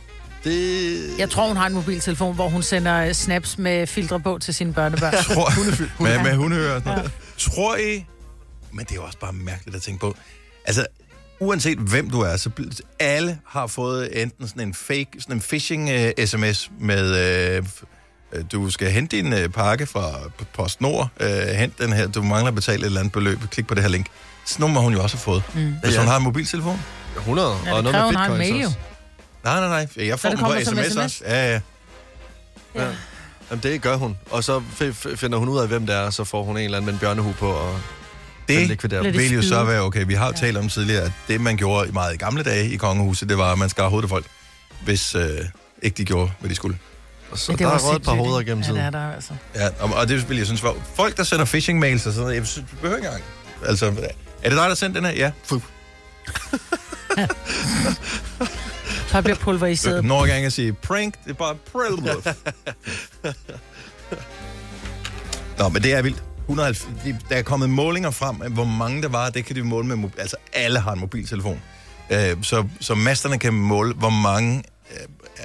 Jeg tror, hun har en mobiltelefon, hvor hun sender snaps med filtre på til sine børnebørn. Med hundehører og sådan noget. Tror I... Men det er også bare mærkeligt at tænke på. Altså... Uanset hvem du er, så alle har fået enten sådan en phishing-sms med du skal hente din pakke fra PostNord, hent den her, du mangler at betale et eller andet beløb, klik på det her link. Sådan nummer hun jo også har fået. Mm. Hvis hun har en mobiltelefon. 100, ja, og noget med bitcoins også. Nej. Jeg får den på sms også. Ja. Jamen, det gør hun. Og så finder hun ud af, hvem det er, så får hun en eller anden bjørnehue på og... Det vil jo så være okay. Vi har talt om tidligere, at det, man gjorde meget i gamle dage i kongehuset, det var, at man skar hovedet af folk, hvis ikke de gjorde, hvad de skulle. Og så der er råd et par hoveder gennem tiden. Ja, det er der altså. Ja, og det vil jeg synes, folk, der sender phishing-mails og sådan noget, jeg synes, du behøver ikke engang. Altså, er det dig, der sendte den her? Ja. Så bliver pulveriseret. Når jeg kan sige prank, det er bare prælbluff. Nå, men det er vildt. 150, der er kommet målinger frem, hvor mange der var, det kan de måle med mobil. Altså, alle har en mobiltelefon. Så masterne kan måle, hvor mange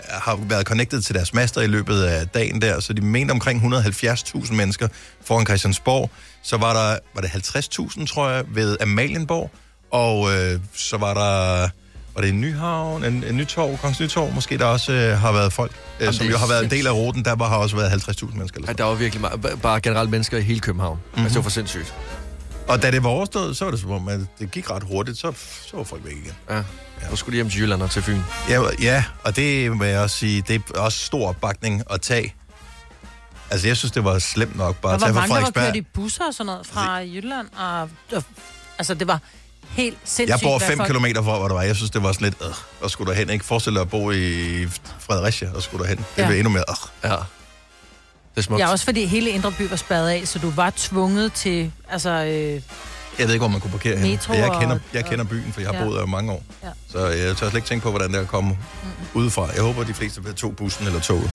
har været connected til deres master i løbet af dagen der. Så de mente omkring 170.000 mennesker foran Christiansborg. Så var det 50.000, tror jeg, ved Amalienborg. Og så var det Nyhavn, en Nytorv, Kongs Nytorv, måske der også har været folk, som jo har været en del af ruten, der har også været 50.000 mennesker. Ja, der var virkelig meget, bare generelt mennesker i hele København. Mm-hmm. Altså, det var for sindssygt. Og da det var overstået, så var det som om, at det gik ret hurtigt, så var folk væk igen. Ja, så skulle de hjem til Jylland og til Fyn. Ja, og det vil jeg også sige, det er også stor opbakning at tage. Altså, jeg synes, det var slemt nok bare at tage fra Frederiksberg. Der var mange, der var kørt i busser og sådan noget fra Jylland, og altså, det var... Helt sindssygt. Jeg bor 5 kilometer fra, hvor der var. Jeg synes, det var sådan lidt, og skulle derhen, ikke? Forestil dig at bo i Fredericia, og skulle derhen. Det blev endnu mere, Ja. Det er smukt. Ja, også fordi hele indre by var spadet af, så du var tvunget til, altså... Jeg ved ikke, hvor man kunne parkere henne. Jeg kender byen, for jeg har boet der mange år. Ja. Så jeg tør slet ikke tænke på, hvordan det er kommet udefra. Jeg håber, de fleste vil tog bussen eller toget.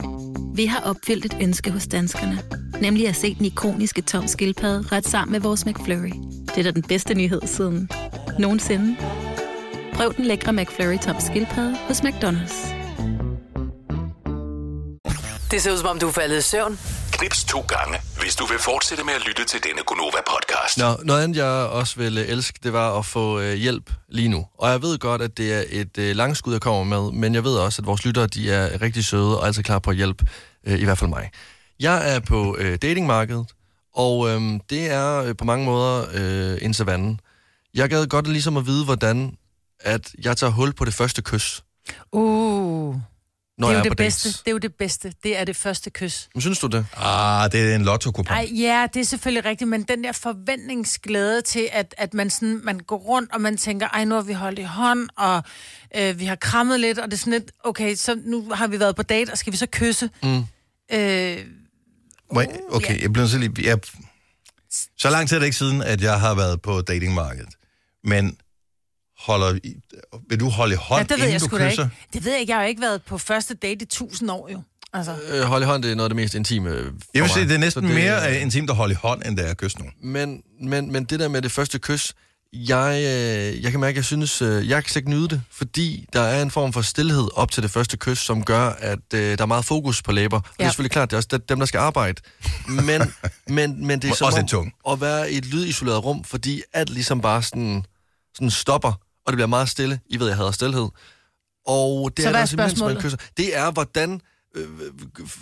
Vi har opfyldt et ønske hos danskerne. Nemlig at se den ikoniske tom skildpadde ret sammen med vores McFlurry. Det er da den bedste nyhed siden nogensinde. Prøv den lækre McFlurry tom skildpadde hos McDonald's. Det ser ud som om, du er faldet i søvn. Knips 2 gange, hvis du vil fortsætte med at lytte til denne GoNova-podcast. Nå, noget andet, jeg også ville elske, det var at få hjælp lige nu. Og jeg ved godt, at det er et langskud, jeg kommer med, men jeg ved også, at vores lyttere, de er rigtig søde og altid klar på at hjælpe, i hvert fald mig. Jeg er på datingmarkedet, og det er på mange måder en savanne. Jeg gad godt ligesom at vide, hvordan at jeg tager hul på det første kys. Det er jo det bedste. Det er det første kys. Men synes du det? Det er en lotto-kupon. Ja, det er selvfølgelig rigtigt, men den der forventningsglæde til, at man, sådan, man går rundt, og man tænker, nu har vi holdt i hånd, og vi har krammet lidt, og det er sådan lidt, okay, så nu har vi været på date, og skal vi så kysse? Jeg bliver sådan lige... Så lang tid er det ikke siden, at jeg har været på datingmarkedet, men... Vil du holde i hånd, inden du kysser? Ikke. Det ved jeg ikke. Jeg har jo ikke været på første date i 1000 år, jo. Altså. Hold i hånd, det er noget af det mest intime. Jeg vil sige, det er næsten mere intimt at holde i hånd, end det er at kysse nogen. Men det der med det første kys, jeg kan mærke, jeg synes, jeg kan slet ikke nyde det, fordi der er en form for stillhed op til det første kys, som gør, at der er meget fokus på læber. Og det er selvfølgelig klart, det er også dem, der skal arbejde. Men det er som at være i et lydisoleret rum, fordi alt ligesom bare sådan stopper. Og det bliver meget stille. I ved, jeg hader stillhed. Og det så er der simpelthen, man kysser. Det er, hvordan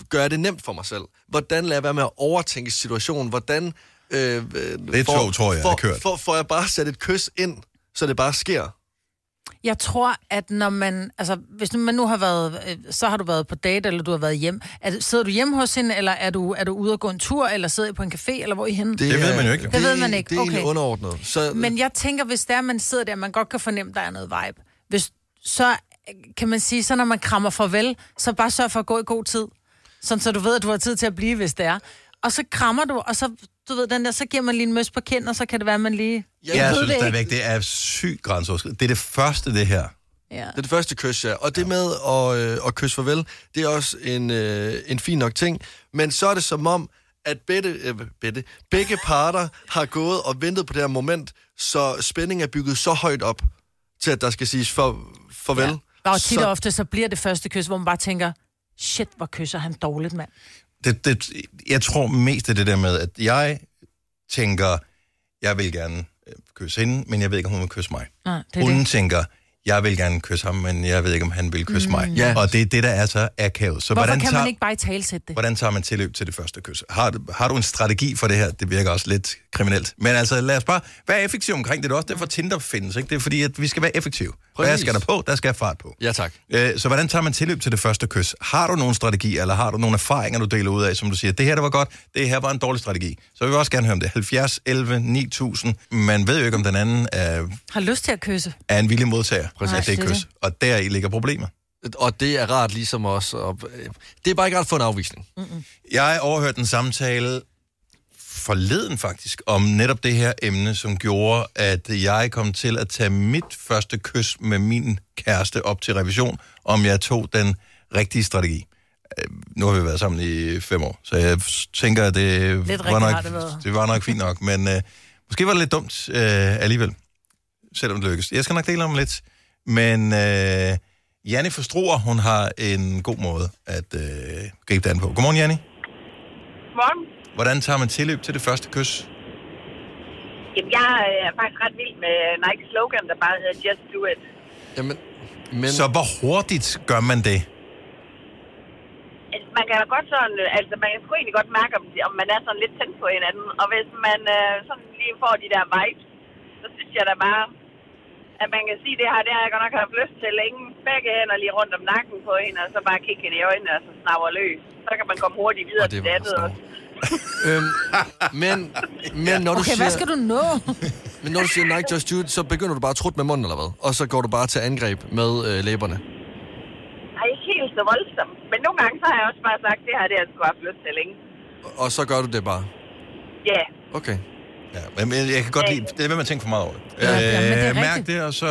gør jeg det nemt for mig selv? Hvordan lader jeg være med at overtænke situationen? Hvordan får jeg bare sat et kys ind, så det bare sker? Jeg tror, at når man... Altså, hvis man nu har været... Så har du været på date, eller du har været hjem. Sidder du hjemme hos hende, eller er du ude og gå en tur, eller sidder I på en café, eller hvor I henne? Det ved man jo ikke. Det ved man ikke. Det er egentlig underordnet. Så... Men jeg tænker, hvis der man sidder der, man godt kan fornemme, der er noget vibe. Så kan man sige, så når man krammer farvel, så bare sørg for at gå i god tid. Sådan, så du ved, at du har tid til at blive, hvis det er. Og så krammer du, og så... Du ved, den der, så giver man lige en møs på kind, og så kan det være, man lige... Jeg synes stadigvæk, det er sygt grænseoverskridende. Det er det første, det her. Ja. Det er det første kys, ja. Og det med at kysse farvel, det er også en fin nok ting. Men så er det som om, at begge parter har gået og ventet på det her moment, så spændingen er bygget så højt op, til at der skal siges farvel. Ja. Og tit og ofte, så bliver det første kys, hvor man bare tænker, shit, hvor kysser han dårligt, mand. Jeg tror mest af det der med, at jeg tænker, jeg vil gerne kysse hende, men jeg ved ikke, om hun vil kysse mig. Hun tænker, jeg vil gerne kysse ham, men jeg ved ikke, om han vil kysse mig. Ja. Og det er det, der er så akavet. Så hvordan kan man ikke bare talsætte det? Hvordan tager man tilløb til det første kys? Har du en strategi for det her? Det virker også lidt kriminelt. Men altså, lad os bare være effektiv omkring det. Det er også derfor, Tinder findes, ikke? Det er fordi, at vi skal være effektive. Præcis. Hvad skal der på? Der skal fart på. Ja, tak. Så hvordan tager man tilløb til det første kys? Har du nogen strategi, eller har du nogle erfaringer, du deler ud af, som du siger, det her der var godt, det her var en dårlig strategi? Så vil vi også gerne høre om det. 70, 11, 9000. Man ved jo ikke, om den anden har lyst til at kysse. Er en villig modtager. Præcis, det er kys. Og deri ligger problemer. Og det er rart ligesom os. Og det er bare ikke rart for en afvisning. Mm-mm. Jeg overhørte en samtale forleden faktisk, om netop det her emne, som gjorde, at jeg kom til at tage mit første kys med min kæreste op til revision, om jeg tog den rigtige strategi. Nu har vi været sammen i 5 år, så jeg tænker, at det var nok fint nok, men måske var det lidt dumt alligevel. Selvom det lykkes. Jeg skal nok dele om lidt. Men Janne Forstruer, hun har en god måde at gribe det an på. Godmorgen, Janne. Godmorgen. Hvordan tager man tilløb til det første kys? Jamen, jeg er faktisk ret vild med Nikes slogan, der bare hedder Just Do It. Jamen, men... Så hvor hurtigt gør man det? Man kan da godt sådan, altså man kan sgu egentlig godt mærke, om man er sådan lidt tændt på hinanden. Og hvis man sådan lige får de der vibes, så synes jeg da bare, at man kan sige, det har jeg godt nok haft lyst til længe. Begge hænder lige rundt om nakken på hende, og så bare kigge hende i øjnene, og så snavre løs. Så kan man komme hurtigt videre til det og... men når du siger... Okay, hvad skal du nå? Men når du siger Nike Just Do It, så begynder du bare at trutte med munden, eller hvad? Og så går du bare til angreb med læberne? Nej, ikke helt så voldsomt. Men nogle gange så har jeg også bare sagt, det har jeg sgu haft lyst til længe. Og så gør du det bare? Ja. Yeah. Okay. Ja, men jeg kan godt lide, det er hvad man tænker for meget over det. Ja, mærk det, og så...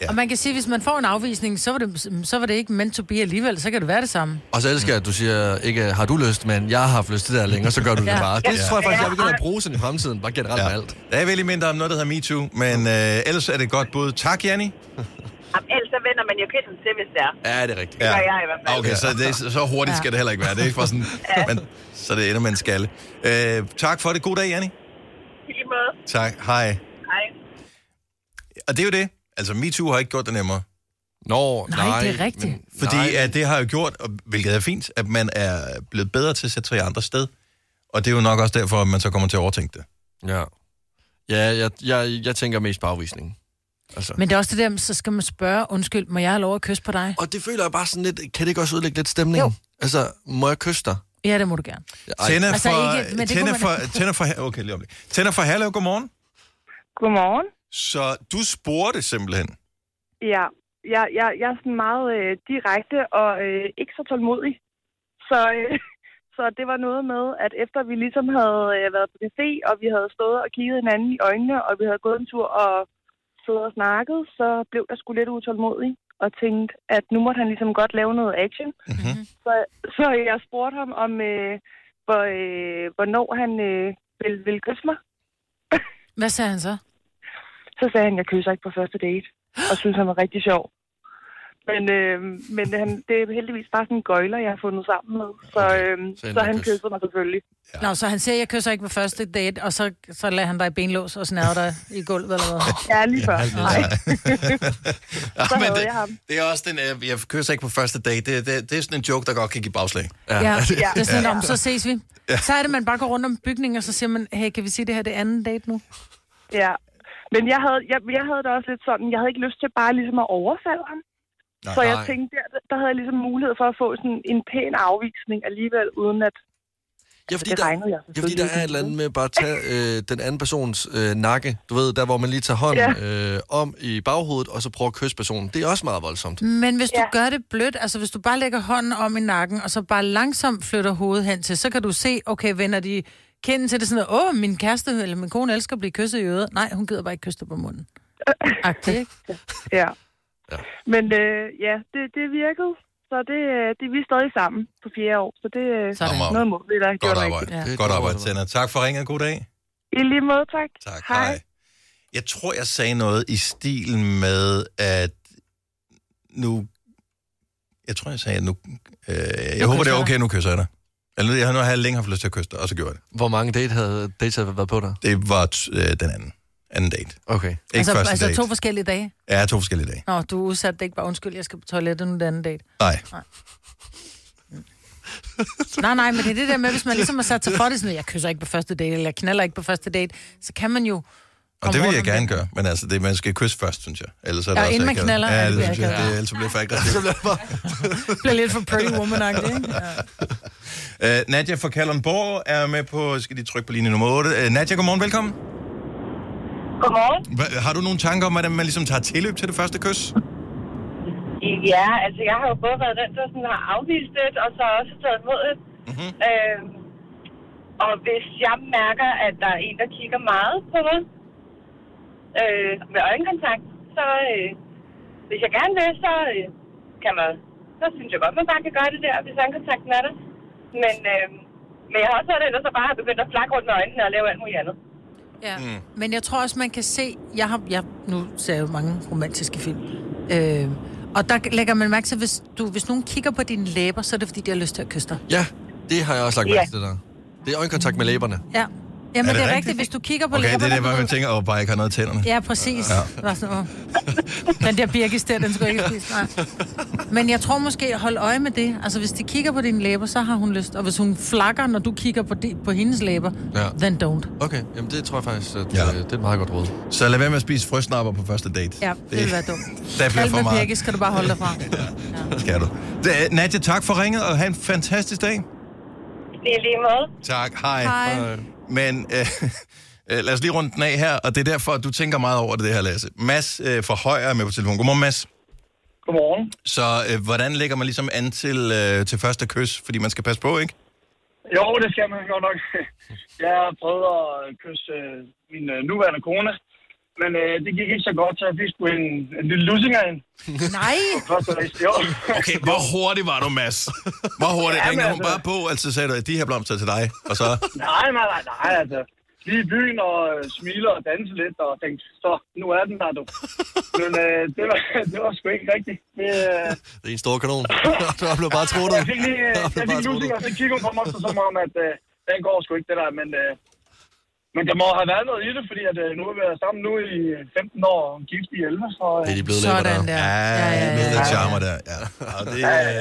Ja. Og man kan sige, at hvis man får en afvisning, så var det ikke meant to be alligevel, så kan det være det samme. Og så elsker jeg, at du siger, ikke har du lyst, men jeg har haft lyst til det der længere, så gør du det bare. Det tror jeg faktisk, jeg begynder at bruge sådan i fremtiden, bare generelt med alt. Der er vel mindre om noget, der hedder MeToo, men ellers er det godt bud. Tak, Janni. Jamen, ellers så vender man jo kæden til, hvis det er. Ja, det er rigtigt. Det gør jeg i hvert fald. Okay, så hurtigt skal det heller ikke være. Det er ikke bare sådan, men, så det ender med en skalle. Tak for det. God dag, Janni. I lige måde. Tak. Hej. Hej. Og det er jo det. Altså, MeToo har ikke gjort det nemmere. Nej, det er rigtigt. Men, fordi at det har jo gjort, hvilket er fint, at man er blevet bedre til at sætte sig i andre sted. Og det er jo nok også derfor, at man så kommer til at overtænke det. Ja. Ja, jeg tænker mest på afvisningen. Altså. Men det er også det der, så skal man spørge, undskyld, må jeg have lov at kysse på dig? Og det føler jeg bare sådan lidt, kan det ikke også udlægge lidt stemningen? Jo. Altså, må jeg kysse dig? Ja, det må du gerne. Tænder for Herlev, godmorgen. Godmorgen. Så du spurgte simpelthen? Ja, jeg er sådan meget direkte og ikke så tålmodig. Så det var noget med, at efter vi ligesom havde været på café, og vi havde stået og kigget hinanden i øjnene, og vi havde gået en tur og siddet og snakket, så blev jeg sgu lidt utålmodig og tænkte, at nu måtte han ligesom godt lave noget action. Mm-hmm. Så jeg spurgte ham om, hvornår han ville kysse mig. Hvad sagde han så? Så sagde han, jeg kysser ikke på første date, og synes, han var rigtig sjov. Men det er heldigvis bare sådan en gøjler, jeg har fundet sammen med, så han kysser mig selvfølgelig. Ja. Nå, så han siger, jeg kysser ikke på første date, og så lader han dig i benlås og snærer dig i gulvet eller hvad? Ja, lige før. Nej. Så havde jeg ham. Det er også den, jeg kysser ikke på første date, det er sådan en joke, der godt kan give bagslag. Ja. Det er sådan, så ses vi. Ja. Så er det, man bare går rundt om bygningen, og så siger man, hey, kan vi sige det her, det anden date nu? Ja. Men jeg havde det også lidt sådan, jeg havde ikke lyst til bare ligesom at overfalde ham. Nej, så jeg tænkte, der havde jeg ligesom mulighed for at få sådan en pæn afvisning alligevel, uden at fordi der er et eller andet med bare at tage den anden persons nakke, du ved, der hvor man lige tager hånden om i baghovedet, og så prøver at kysse personen. Det er også meget voldsomt. Men hvis du gør det blødt, altså hvis du bare lægger hånden om i nakken, og så bare langsomt flytter hovedet hen til, så kan du se, okay, vender de... Kenden til det sådan noget, min kæreste eller min kone elsker at blive kysset i øret. Nej, hun gider bare ikke kysse dig på munden. Agtigt. Ja. Men det virkede. Så det vi er stadig sammen på 4. år. Så det er noget muligt, der gjorde det rigtigt. Ja. Godt arbejde, Tænder. Tak for ringen. God dag. I lige måde, tak. Tak, hej. Jeg tror, jeg sagde noget i stilen med, at nu... Jeg tror, jeg sagde, at nu... jeg håber, det er okay, nu kysser jeg dig. Eller jeg har længe haft lyst til at kysse dig, og så gjorde jeg det. Hvor mange dates havde været på dig? Det var den anden. anden date. Okay. Ikke altså date. 2 forskellige dage? Ja, 2 forskellige dage. Nå, du er udsat. Det er ikke bare, undskyld, jeg skal på toilettet nu, den anden date. Nej. nej, men det er det der med, hvis man ligesom har sat sig for det, sådan, jeg kysser ikke på første date, eller jeg knaller ikke på første date, så kan man jo... Og det vil jeg gerne gøre, men altså, det, man skal kysse først, synes jeg. Ellers er det inden man knaller. Ja, det synes jeg. Ellers bliver jeg faktisk det bliver lidt for pretty woman-agtigt, ikke? Ja. Nadja fra Kalundborg er med på... Skal de trykke på linje nummer 8? Nadja, godmorgen, velkommen. Godmorgen. Har du nogle tanker om, hvordan man ligesom tager tilløb til det første kys? Ja, altså jeg har jo både været den, der sådan har afvist det, og så også taget imod det. Mm-hmm. Og hvis jeg mærker, at der er en, der kigger meget på mig, med øjenkontakt, så hvis jeg gerne vil, så kan man, så synes jeg godt, man bare kan gøre det der, hvis øjenkontakten er der. Men jeg har også været den, der så bare har begyndt at flakke rundt med øjnene og lave alt muligt andet. Ja. Mm. Men jeg tror også, man kan se, jeg nu ser jeg jo mange romantiske film, og der lægger man mærke til, hvis nogen kigger på dine læber, så er det fordi, de har lyst til at kysse dig. Ja, det har jeg også lagt mærke til der. Det er øjenkontakt med læberne. Ja. Jamen, er det rigtigt, hvis du kigger på læberne... Okay, det er det, hvor man tænker, at bare ikke har noget i tænderne. Ja, præcis. Ja. Den der birkestær, den skulle ikke spise. Nej. Men jeg tror måske, hold øje med det. Altså, hvis de kigger på dine læber, så har hun lyst. Og hvis hun flakker, når du kigger på hendes læber, then don't. Okay, jamen det tror jeg faktisk, at det er meget godt råd. Så lad være med at spise frøsnapper på første date. Ja, det vil være dumt. Der bliver for meget. Alt med birke skal du bare holde dig fra. Ja. Skal du. Nadja, tak for ringet, og have en fantastisk dag. Det er lige måde. Tak, hej. Men lad os lige runde den af her, og det er derfor, at du tænker meget over det her, Lasse. Mads fra Højer er med på telefonen. Godmorgen, Mads. Godmorgen. Så hvordan lægger man ligesom an til første kys? Fordi man skal passe på, ikke? Jo, det skal man godt nok. Jeg har prøvet at kysse min nuværende kone, men det gik ikke så godt, så jeg fik sgu en lille lussinger ind. Nej! Okay, hvor hurtigt var du, Mads? Hvor hurtigt ringede hun bare på, altså sagde du, at de her blomster til dig, og så... Nej, altså. Lige i byen og smiler og danser lidt, og tænkte, så, nu er den der, du. Men det var sgu ikke rigtigt. Det er en stor kanon. Du blev bare troet. Jeg fik lussinger, og så kiggede hun på mig, som om, at den går sgu ikke, det der, men... Men der må have været noget i det, fordi at nu har vi været sammen nu i 15 år og gift i 11, så... Det er de bløde læber der. Ja, de bløde lidt charmer der. Ja.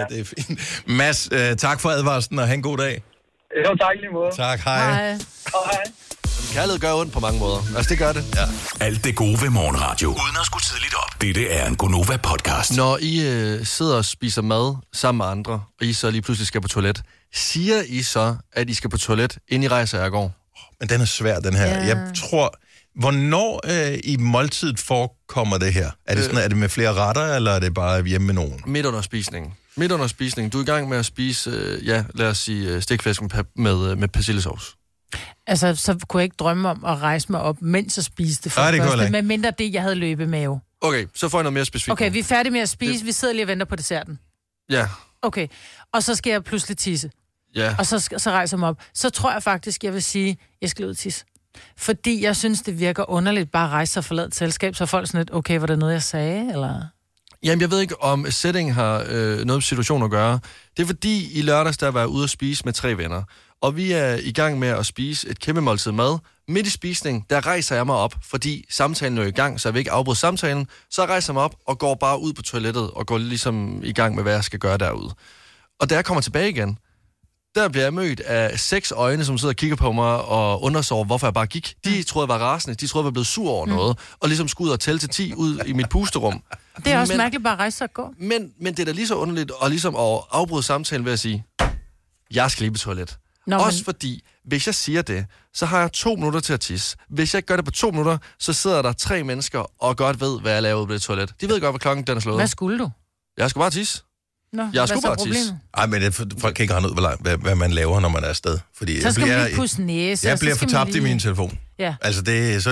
Det er fint. Mads, tak for advarslen, og have en god dag. Jo, tak lige måde. Tak, hej. Og hej. Kærlighed gør ondt på mange måder. Altså, det gør det. Ja. Alt det gode ved morgenradio. Uden at skulle tidligt op. Dette er en GoNova podcast. Når I sidder og spiser mad sammen med andre, og I så lige pludselig skal på toilet, siger I så, at I skal på toilet, inden I rejser jer i går? Men den er svær, den her. Yeah. Jeg tror, hvornår i måltidet forekommer det her? Er det sådan, er det med flere retter, eller er det bare hjemme med nogen? Midt under spisningen. Du er i gang med at spise, lad os sige, stikflæsken med persillesauce. Altså, så kunne jeg ikke drømme om at rejse mig op, mens jeg spiste for første, med mindre det, jeg havde løbemave. Okay, så får jeg noget mere specifikt. Okay, vi er færdige med at spise, vi sidder lige og venter på desserten. Ja. Okay, og så skal jeg pludselig tisse. Yeah. Og så rejser jeg mig op. Så tror jeg faktisk, jeg vil sige, at jeg skal ud tisse. Fordi jeg synes, det virker underligt bare at rejse og forlade et selskab, så folk sådan lidt, okay, var det noget, jeg sagde, eller... Jamen, jeg ved ikke, om setting har noget med situationen at gøre. Det er fordi, i lørdags, der var jeg ude at spise med 3 venner. Og vi er i gang med at spise et kæmpe måltid mad. Midt i spisningen, der rejser jeg mig op, fordi samtalen er i gang, så jeg vil ikke afbryde samtalen. Så rejser jeg mig op og går bare ud på toilettet, og går ligesom i gang med, hvad jeg skal gøre derude. Og da jeg kommer tilbage igen, der bliver jeg mødt af 6 øjne, som sidder og kigger på mig og undersøger, hvorfor jeg bare gik. De troede, jeg var rasende. De troede, jeg var blevet sur over noget. Og ligesom skulle ud og tælle til 10 ud i mit pusterum. Det er også mærkeligt bare at rejse og gå. Men det er da lige så underligt og ligesom at afbryde samtalen ved at sige, jeg skal lige på toilet. Også fordi, hvis jeg siger det, så har jeg 2 minutter til at tisse. Hvis jeg ikke gør det på 2 minutter, så sidder der 3 mennesker og godt ved, hvad jeg laver ude på det toilet. De ved godt, hvad klokken den er slået. Hvad skulle du? Jeg skulle bare tisse. Nå, jeg er sgu bare tisse. Ej, men folk kan ikke rende ud, hvad man laver, når man er afsted. Fordi så skal man lige pusse næse. Jeg bliver fortabt i min telefon. Ja. Altså, det, så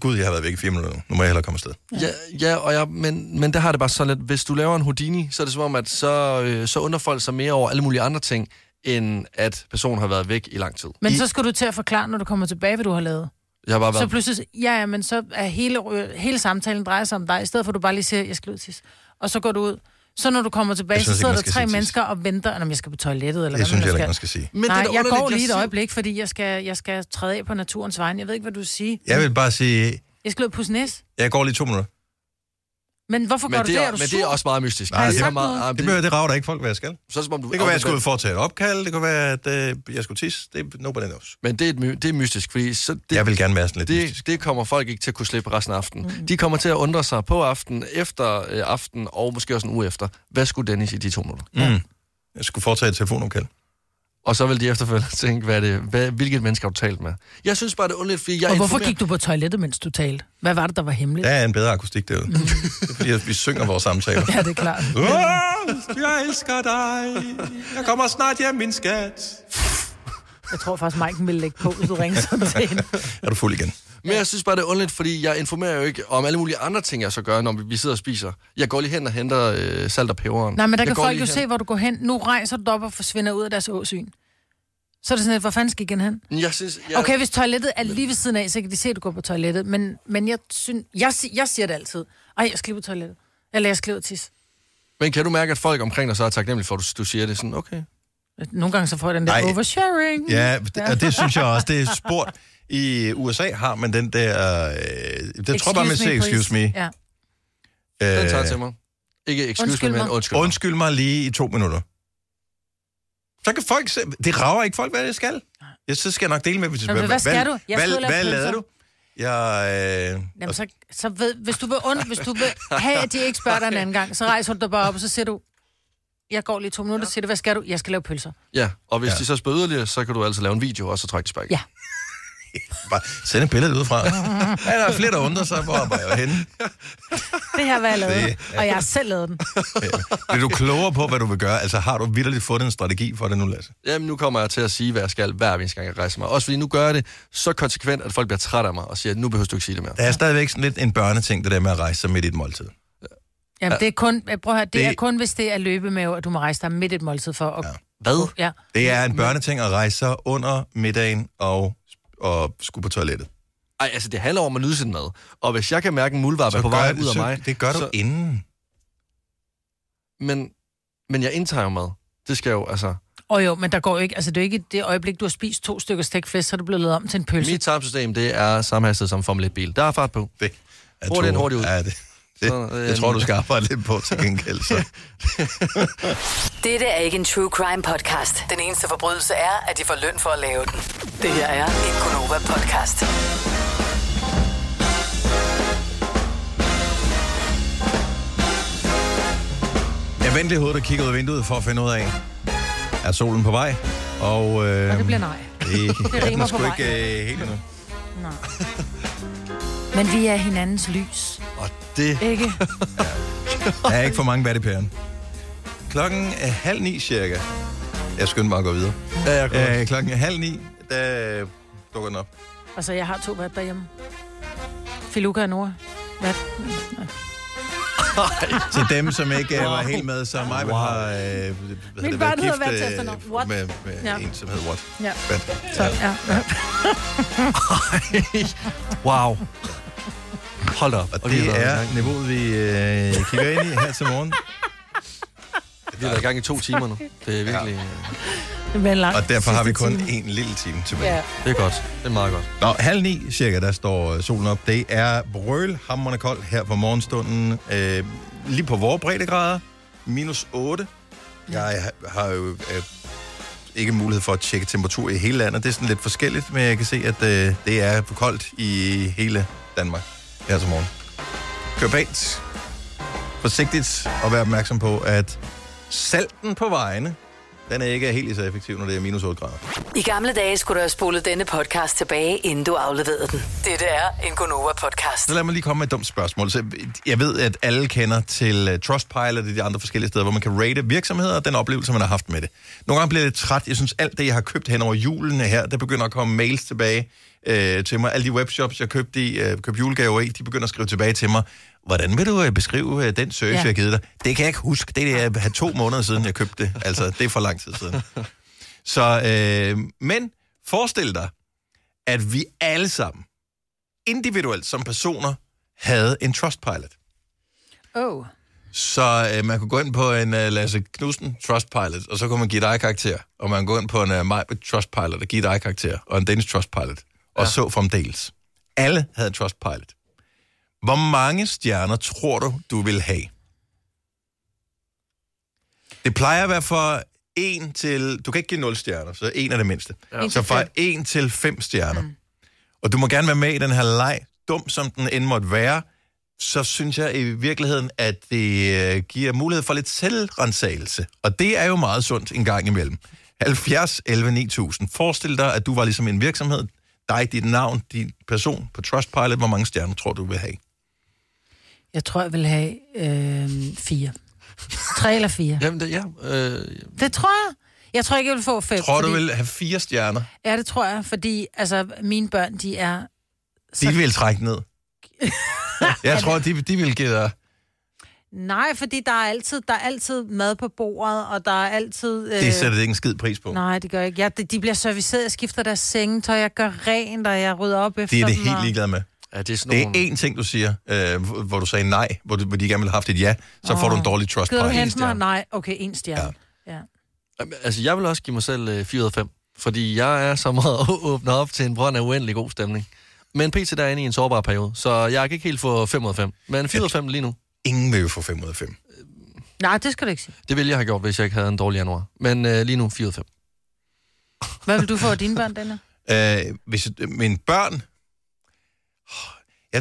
gud, jeg har været væk i 4 minutter nu. Nu må jeg hellere komme afsted. Men der har det bare sådan lidt, hvis du laver en Houdini, så er det som om, at så undrer folk sig mere over alle mulige andre ting, end at personen har været væk i lang tid. Men så skal du til at forklare, når du kommer tilbage, hvad du har lavet. Jeg har bare været... Så pludselig, men så er hele samtalen drejer sig om dig, i stedet for at du bare lige siger, jeg skal ud tisse. Og så går du ud. Så når du kommer tilbage, så sidder der 3 mennesker og venter, om jeg skal på toilettet, eller hvad man skal. Man skal sige. Men nej, jeg går lige et øjeblik, fordi jeg skal træde af på naturens vejen. Jeg ved ikke, hvad du vil sige. Jeg vil bare sige, Jeg skal løbe på snæs. Jeg går lige 2 minutter. Men hvorfor gør du det? Er du sur? Men det er også meget mystisk. Nej, det er meget... Det rager ikke folk, hvad jeg skal. Så som om du... Det kan være, jeg skulle foretage et opkald. Det kan være, at jeg skulle tisse. Det er nobody knows. Men det er mystisk, fordi... Så det, jeg vil gerne være sådan lidt mystisk. Det kommer folk ikke til at kunne slippe resten af aftenen. Mm. De kommer til at undre sig på aftenen, efter aftenen, og måske også en uge efter. Hvad skulle Dennis i de 2 minutter? Mm. Ja. Jeg skulle foretage et telefonopkald. Og så vil de efterfølgende tænke, hvilket menneske har du talt med? Jeg synes bare, det er underligt, fordi jeg... Og hvorfor gik du på toilettet, mens du talte? Hvad var det, der var hemmeligt? Der er en bedre akustik derude. Det er fordi, vi synger vores samtaler. Ja, det er klart. Jeg elsker dig. Jeg kommer snart hjem, min skat. Jeg tror faktisk, Maiken ville lægge på, hvis du ringer sådan til hende. Er du fuld igen? Men jeg synes bare, det er underligt, fordi jeg informerer jo ikke om alle mulige andre ting, jeg så gør, når vi sidder og spiser. Jeg går lige hen og henter salt og peberen. Nej, men der kan folk jo se, hvor du går hen. Nu rejser du op og forsvinder ud af deres åsyn. Så er det sådan, at hvor fanden skal I igen hen? Jeg synes, okay, hvis toilettet er lige ved siden af, så kan de se, at du går på toilettet. Men jeg synes... Jeg siger det altid. Ej, jeg skal på toilettet. Eller jeg skal ud og tisse. Men kan du mærke, at folk omkring dig så er taknemmelige for, at du siger det sådan, okay? Nogle gange så får jeg den der oversharing. Ja, og det synes jeg også. Det er sport. I USA har man den der... det tror bare, man siger excuse me. Ja. Den tager til mig. Ikke excuse undskyld me, men undskyld mig. Undskyld mig lige i 2 minutter. Så kan folk se... Det rager ikke folk, hvad det skal. Ja, så skal jeg nok dele med... Hvad skal du? Hvad lavede du? Jamen, så ved... Hvis du vil have, at de ikke spørger dig en anden gang, så rejser du dig bare op, og så siger du... Jeg går lige 2 minutter, og siger du, hvad skal du? Jeg skal lave pølser. Ja, og hvis de så spørger yderligere, så kan du altså lave en video, og så trække tilbage. Ja. Bare send et billede udefra. Ja, der er flere, der undrer sig, hvor var jeg henne? Det her var jeg lavet, og jeg har selv lavet den. Bliver du klogere på, hvad du vil gøre? Altså, har du vitterligt fået en strategi for det nu, Lasse? Jamen, nu kommer jeg til at sige, hvad jeg skal hver eneste gang, jeg rejser mig. Også fordi nu gør jeg det så konsekvent, at folk bliver trætte af mig og siger, at nu behøver du ikke sige det mere. Der er stadigvæk sådan lidt en børneting, det der med at rejse sig midt i et måltid. Jamen, det er kun, er kun, hvis det er løbemave, at du må rejse dig midt i et måltid for at... Ja. Hvad? Ja. Det er en børneting at rejse sig under middagen og skulle på toilettet. Ej, altså det handler om at nyde sin mad. Og hvis jeg kan mærke en muldvarp på vej ud af mig... Det gør du så... inden. Men jeg indtager jo mad. Det skal jo, altså... Jo, men der går jo ikke... Altså det er jo ikke det øjeblik, du har spist 2 stykker stegflæsk, så er det blevet lavet om til en pølse. Mit tarmsystem, det er sammenhastet som Formel 1-bil. Der er fart på. Det er hurtigt hurtigt ud. Ja, jeg tror, du skal arbejde lidt på til gengæld, så. Dette er ikke en true crime podcast. Den eneste forbrydelse er, at de får løn for at lave den. Det her er en GoNova podcast. Jeg vendte hovedet og kiggede ud af vinduet for at finde ud af, er solen på vej? Og det bliver nej. Det rimer på vej. Den er sgu ikke helt endnu. Nej. Men vi er hinandens lys. Og det... Ikke? Ja. Der er ikke for mange vattepæren. Klokken er 8:30 cirka. Jeg skynder mig at gå videre. Ja, jeg går. Klokken er 8:30, der dukker den op. Altså, jeg har 2 vat derhjemme. Filuka og Nora. Vat. Til dem, som ikke var helt med, så mig har det været gift med en, som hedder What. Ja. Så, wow. Hold op. Og det er niveauet, vi kigger ind i her til morgen. Vi har været i gang i 2 timer nu. Det er virkelig... Ja. Og derfor har vi kun 1 lille time tilbage. Ja. Det er godt. Det er meget godt. Nå, 8:30 cirka, der står solen op. Det er brølhamrende koldt her på morgenstunden. Lige på vore breddegrader. -8. Jeg har jo ikke mulighed for at tjekke temperatur i hele landet. Det er sådan lidt forskelligt, men jeg kan se, at det er for koldt i hele Danmark. Her til morgen. Kør pænt, forsigtigt, og vær opmærksom på, at salten på vejene, den er ikke helt så effektiv, når det er -8 grader. I gamle dage skulle du have spolet denne podcast tilbage, inden du afleverede den. Dette er en GoNova-podcast. Så lad mig lige komme med et dumt spørgsmål. Så jeg ved, at alle kender til Trustpilot og de andre forskellige steder, hvor man kan rate virksomheder og den oplevelse, man har haft med det. Nogle gange bliver jeg lidt træt. Jeg synes, alt det, jeg har købt hen over julen her, der begynder at komme mails tilbage til mig. Alle de webshops, jeg købte julegaver i, de begynder at skrive tilbage til mig. Hvordan vil du beskrive den service, jeg har givet dig? Det kan jeg ikke huske. Det er 2 måneder siden, jeg købte det. Altså, det er for lang tid siden. Så, men forestil dig, at vi alle sammen, individuelt som personer, havde en Trustpilot. Så man kunne gå ind på en Lasse Knudsen Trustpilot, og så kunne man give dig karakter. Og man kunne gå ind på en Maj Trustpilot og give dig karakter. Og en Dennis Trustpilot. Og så fremdeles. Alle havde en Trustpilot. Hvor mange stjerner tror du vil have? Det plejer at være for 1 til... Du kan ikke give 0 stjerner, så 1 er det mindste. Ja. Så fra 1 til 5 stjerner. Mm. Og du må gerne være med i den her leg, dum som den end måtte være, så synes jeg i virkeligheden, at det giver mulighed for lidt selvrensagelse. Og det er jo meget sundt en gang imellem. 70, 11, 9000. Forestil dig, at du var ligesom en virksomhed. Dig, dit navn, din person på Trustpilot. Hvor mange stjerner tror du vil have? Jeg tror, jeg vil have 4. 3 eller 4. Jamen, det, ja. Det tror jeg. Jeg tror ikke, jeg vil få 5. Tror du vil have 4 stjerner? Ja, det tror jeg, fordi altså, mine børn, de er... Så... De vil trække ned. Jeg tror, de vil give dig... Nej, fordi der er altid mad på bordet, og der er altid... Det sætter det ikke en skid pris på. Nej, det gør jeg ikke. De bliver serviceret, jeg skifter deres sengetøj, jeg gør rent, og jeg rydder op efter dem. Det er det helt ligeglad med. Ja, det er én ting, du siger, hvor du sagde nej, hvor de gerne ville have haft et ja, så får du en dårlig Trustpilot. Gider du hente mig? Nej, okay, 1 stjerne. Ja. Altså, jeg vil også give mig selv 4 ud af 5, fordi jeg er så meget åbnet op til en brønd af uendelig god stemning. Men pt. Der er inde i en sårbar periode, så jeg kan ikke helt få 5 ud af 5. Men 4 ud af 5 lige nu. Ingen vil jo få 5 ud af 5. Nej, det skal du ikke sige. Det ville jeg have gjort, hvis jeg ikke havde en dårlig januar. Men lige nu, 4 ud af 5. Hvad vil du få af dine børn, Daniel? Mine børn?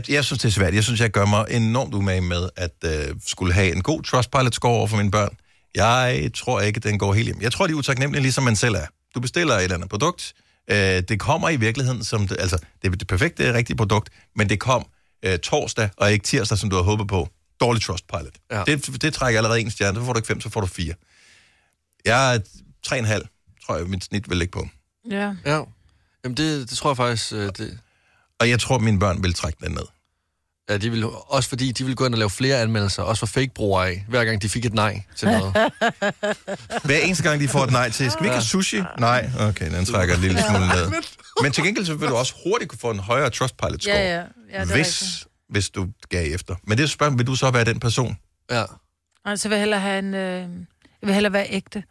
Jeg synes, det er svært. Jeg synes, jeg gør mig enormt umage med at skulle have en god Trustpilot-score over for mine børn. Jeg tror ikke, den går helt hjem. Jeg tror, de er utaknemmelige, ligesom man selv er. Du bestiller et eller andet produkt. Det kommer i virkeligheden som... Det er det perfekte, rigtige produkt, men det kom torsdag og ikke tirsdag, som du havde håbet på. Dårlig Trustpilot. Ja. Det trækker allerede 1 stjerne. Så får du ikke 5, så får du 4. Jeg er 3,5, tror jeg, mit snit vil ligge på. Ja. Ja. Jamen det tror jeg faktisk... Det... Og jeg tror, mine børn vil trække den ned. Ja, de vil, også fordi de vil gå ind og lave flere anmeldelser, også for fake-brugere af, hver gang de fik et nej til noget. Hver eneste gang, de får et nej til, skal vi ikke have sushi? Nej. Okay, den trækker en lille smule ned. Men til gengæld så vil du også hurtigt kunne få en højere Trustpilot-score, ja, hvis du gav efter. Men det er spørgsmålet, vil du så være den person? Ja. Altså, vil jeg hellere have en... Jeg vil hellere være ægte.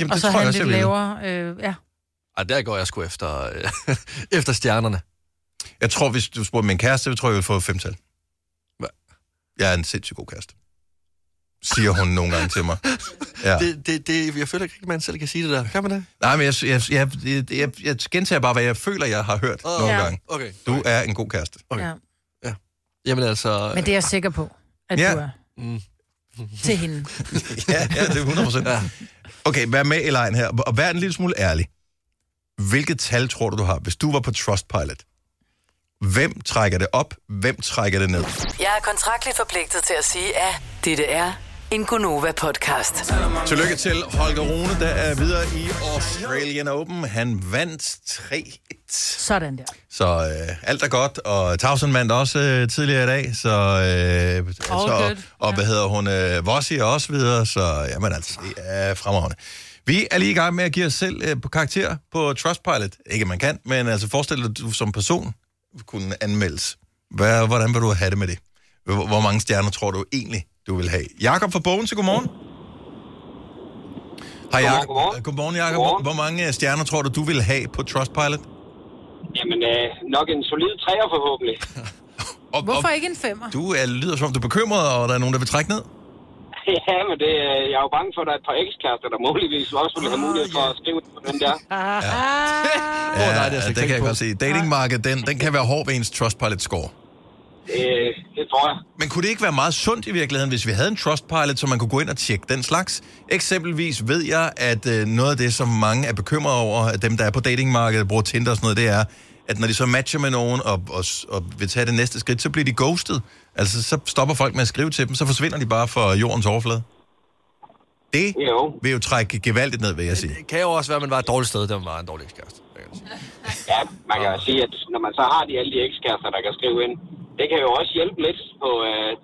Jamen, og så have en lidt lavere... ja. Ej, der går jeg sgu efter stjernerne. Jeg tror, hvis du spurgte min kæreste, jeg ville få 5-tal. Jeg er en sindssygt god kæreste. Siger hun nogle gange til mig. Ja. Jeg føler ikke, at man selv kan sige det der. Kan man det? Nej, men jeg gentager bare, hvad jeg føler, jeg har hørt nogle gange. Okay. Du er en god kæreste. Okay. Ja. Ja. Jamen altså... Men det er jeg sikker på, at du er. Mm. Til hende. ja, det er 100%. Ja. Okay, vær med i lejen her. Og vær en lille smule ærlig. Hvilket tal tror du har, hvis du var på Trustpilot? Hvem trækker det op? Hvem trækker det ned? Jeg er kontraktligt forpligtet til at sige, at dette er en GoNova-podcast. Tillykke til Holger Rune, der er videre i Australian Open. Han vandt 3-1. Sådan der. Så alt er godt, og Tausen vandt også tidligere i dag. Så, og hvad hedder hun? Vossi er også videre, så jamen altså, det er fremragende. Vi er lige i gang med at give os selv karakter på Trustpilot. Ikke man kan, men altså forestil dig, du som person kunne anmeldes. Hvordan vil du have det med det? Hvor mange stjerner tror du egentlig, du vil have? Jakob fra Bogense, godmorgen. Hej Jakob. Godmorgen Jakob. Hvor mange stjerner tror du, du vil have på Trustpilot? Jamen nok en solid 3'er forhåbentlig. Hvorfor ikke en 5'er? Du lyder som om du er bekymret, og der er nogen, der vil trække ned. Ja, men jeg er jo bange for, at der er et par ekskærester, der muligvis også ville have mulighed for at skrive på den der. Det kan jeg godt se. Datingmarkedet, den kan være hård ved ens Trustpilot-score. Det tror jeg. Men kunne det ikke være meget sundt i virkeligheden, hvis vi havde en Trustpilot, så man kunne gå ind og tjekke den slags? Eksempelvis ved jeg, at noget af det, som mange er bekymret over, dem der er på datingmarkedet, bruger Tinder og sådan noget, det er, at når de så matcher med nogen og vil tage det næste skridt, så bliver de ghostet. Altså, så stopper folk med at skrive til dem, så forsvinder de bare fra jordens overflade. Det vil jo trække gevaldigt ned, vil jeg sige. Det kan jo også være, at man var et dårligt sted, da man var en dårlig ekskæreste. Ja, man kan jo sige, at når man så har alle de ekskærester, der kan skrive ind, det kan jo også hjælpe lidt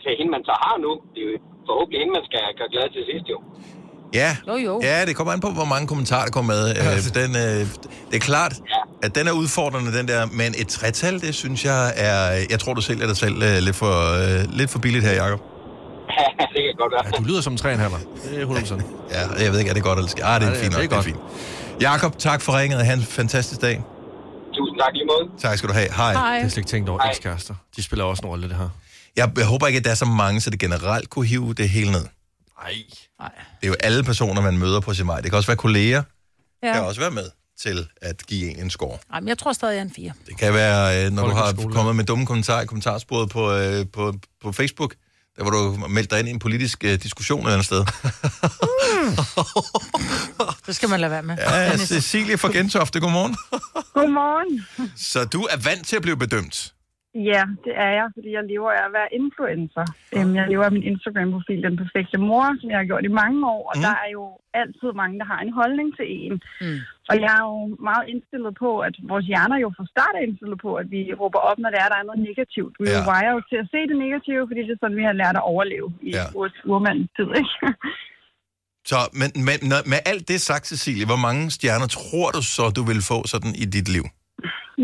til hende, man så har nu. Det er jo forhåbentlig hende, man skal gøre glad til sidst, jo. Ja. Ja, det kommer an på, hvor mange kommentarer der kommer med. Det er klart, at den er udfordrende, den der. Men et 3-tal, det synes jeg er... Jeg tror, du sælger dig selv lidt for billigt her, Jacob. Ja, det kan godt være. Ja, du lyder som en 3,5'er. Det er 100%. Ja, jeg ved ikke, er det godt eller skidt. Det er en fin nok. Det er fint. Jacob, tak for ringet. Ha' en fantastisk dag. Tusind tak lige måde. Tak skal du have. Hej. Det er slet ikke tænkt over ekskærester. De spiller også en rolle, det her. Jeg håber ikke, at der er så mange, så det generelt kunne hive det hele ned. Nej. Det er jo alle personer, man møder på sin vej. Det kan også være kolleger. Ja. Det kan også være med til at give en score. Nej, men jeg tror stadig, jeg er en 4. Det kan være, når du har kommet med dumme kommentarer i kommentarsporet på Facebook, der hvor du meldt dig ind i en politisk diskussion eller andet sted. Det skal man lade være med. Ja, Cecilie fra Gentofte, godmorgen. Godmorgen. Så du er vant til at blive bedømt? Ja, det er jeg, fordi jeg lever af at være influencer. Jeg lever af min Instagram-profil, Den Perfekte Mor, som jeg har gjort i mange år, og der er jo altid mange, der har en holdning til en. Mm. Og jeg er jo meget indstillet på, at vores hjerner jo fra start er indstillet på, at vi råber op, når der er noget negativt. Vi vejer jo til at se det negative, fordi det er sådan, vi har lært at overleve i vores urmandens tid, ikke? Så men med alt det sagt, Cecilie, hvor mange stjerner tror du så, du vil få sådan i dit liv?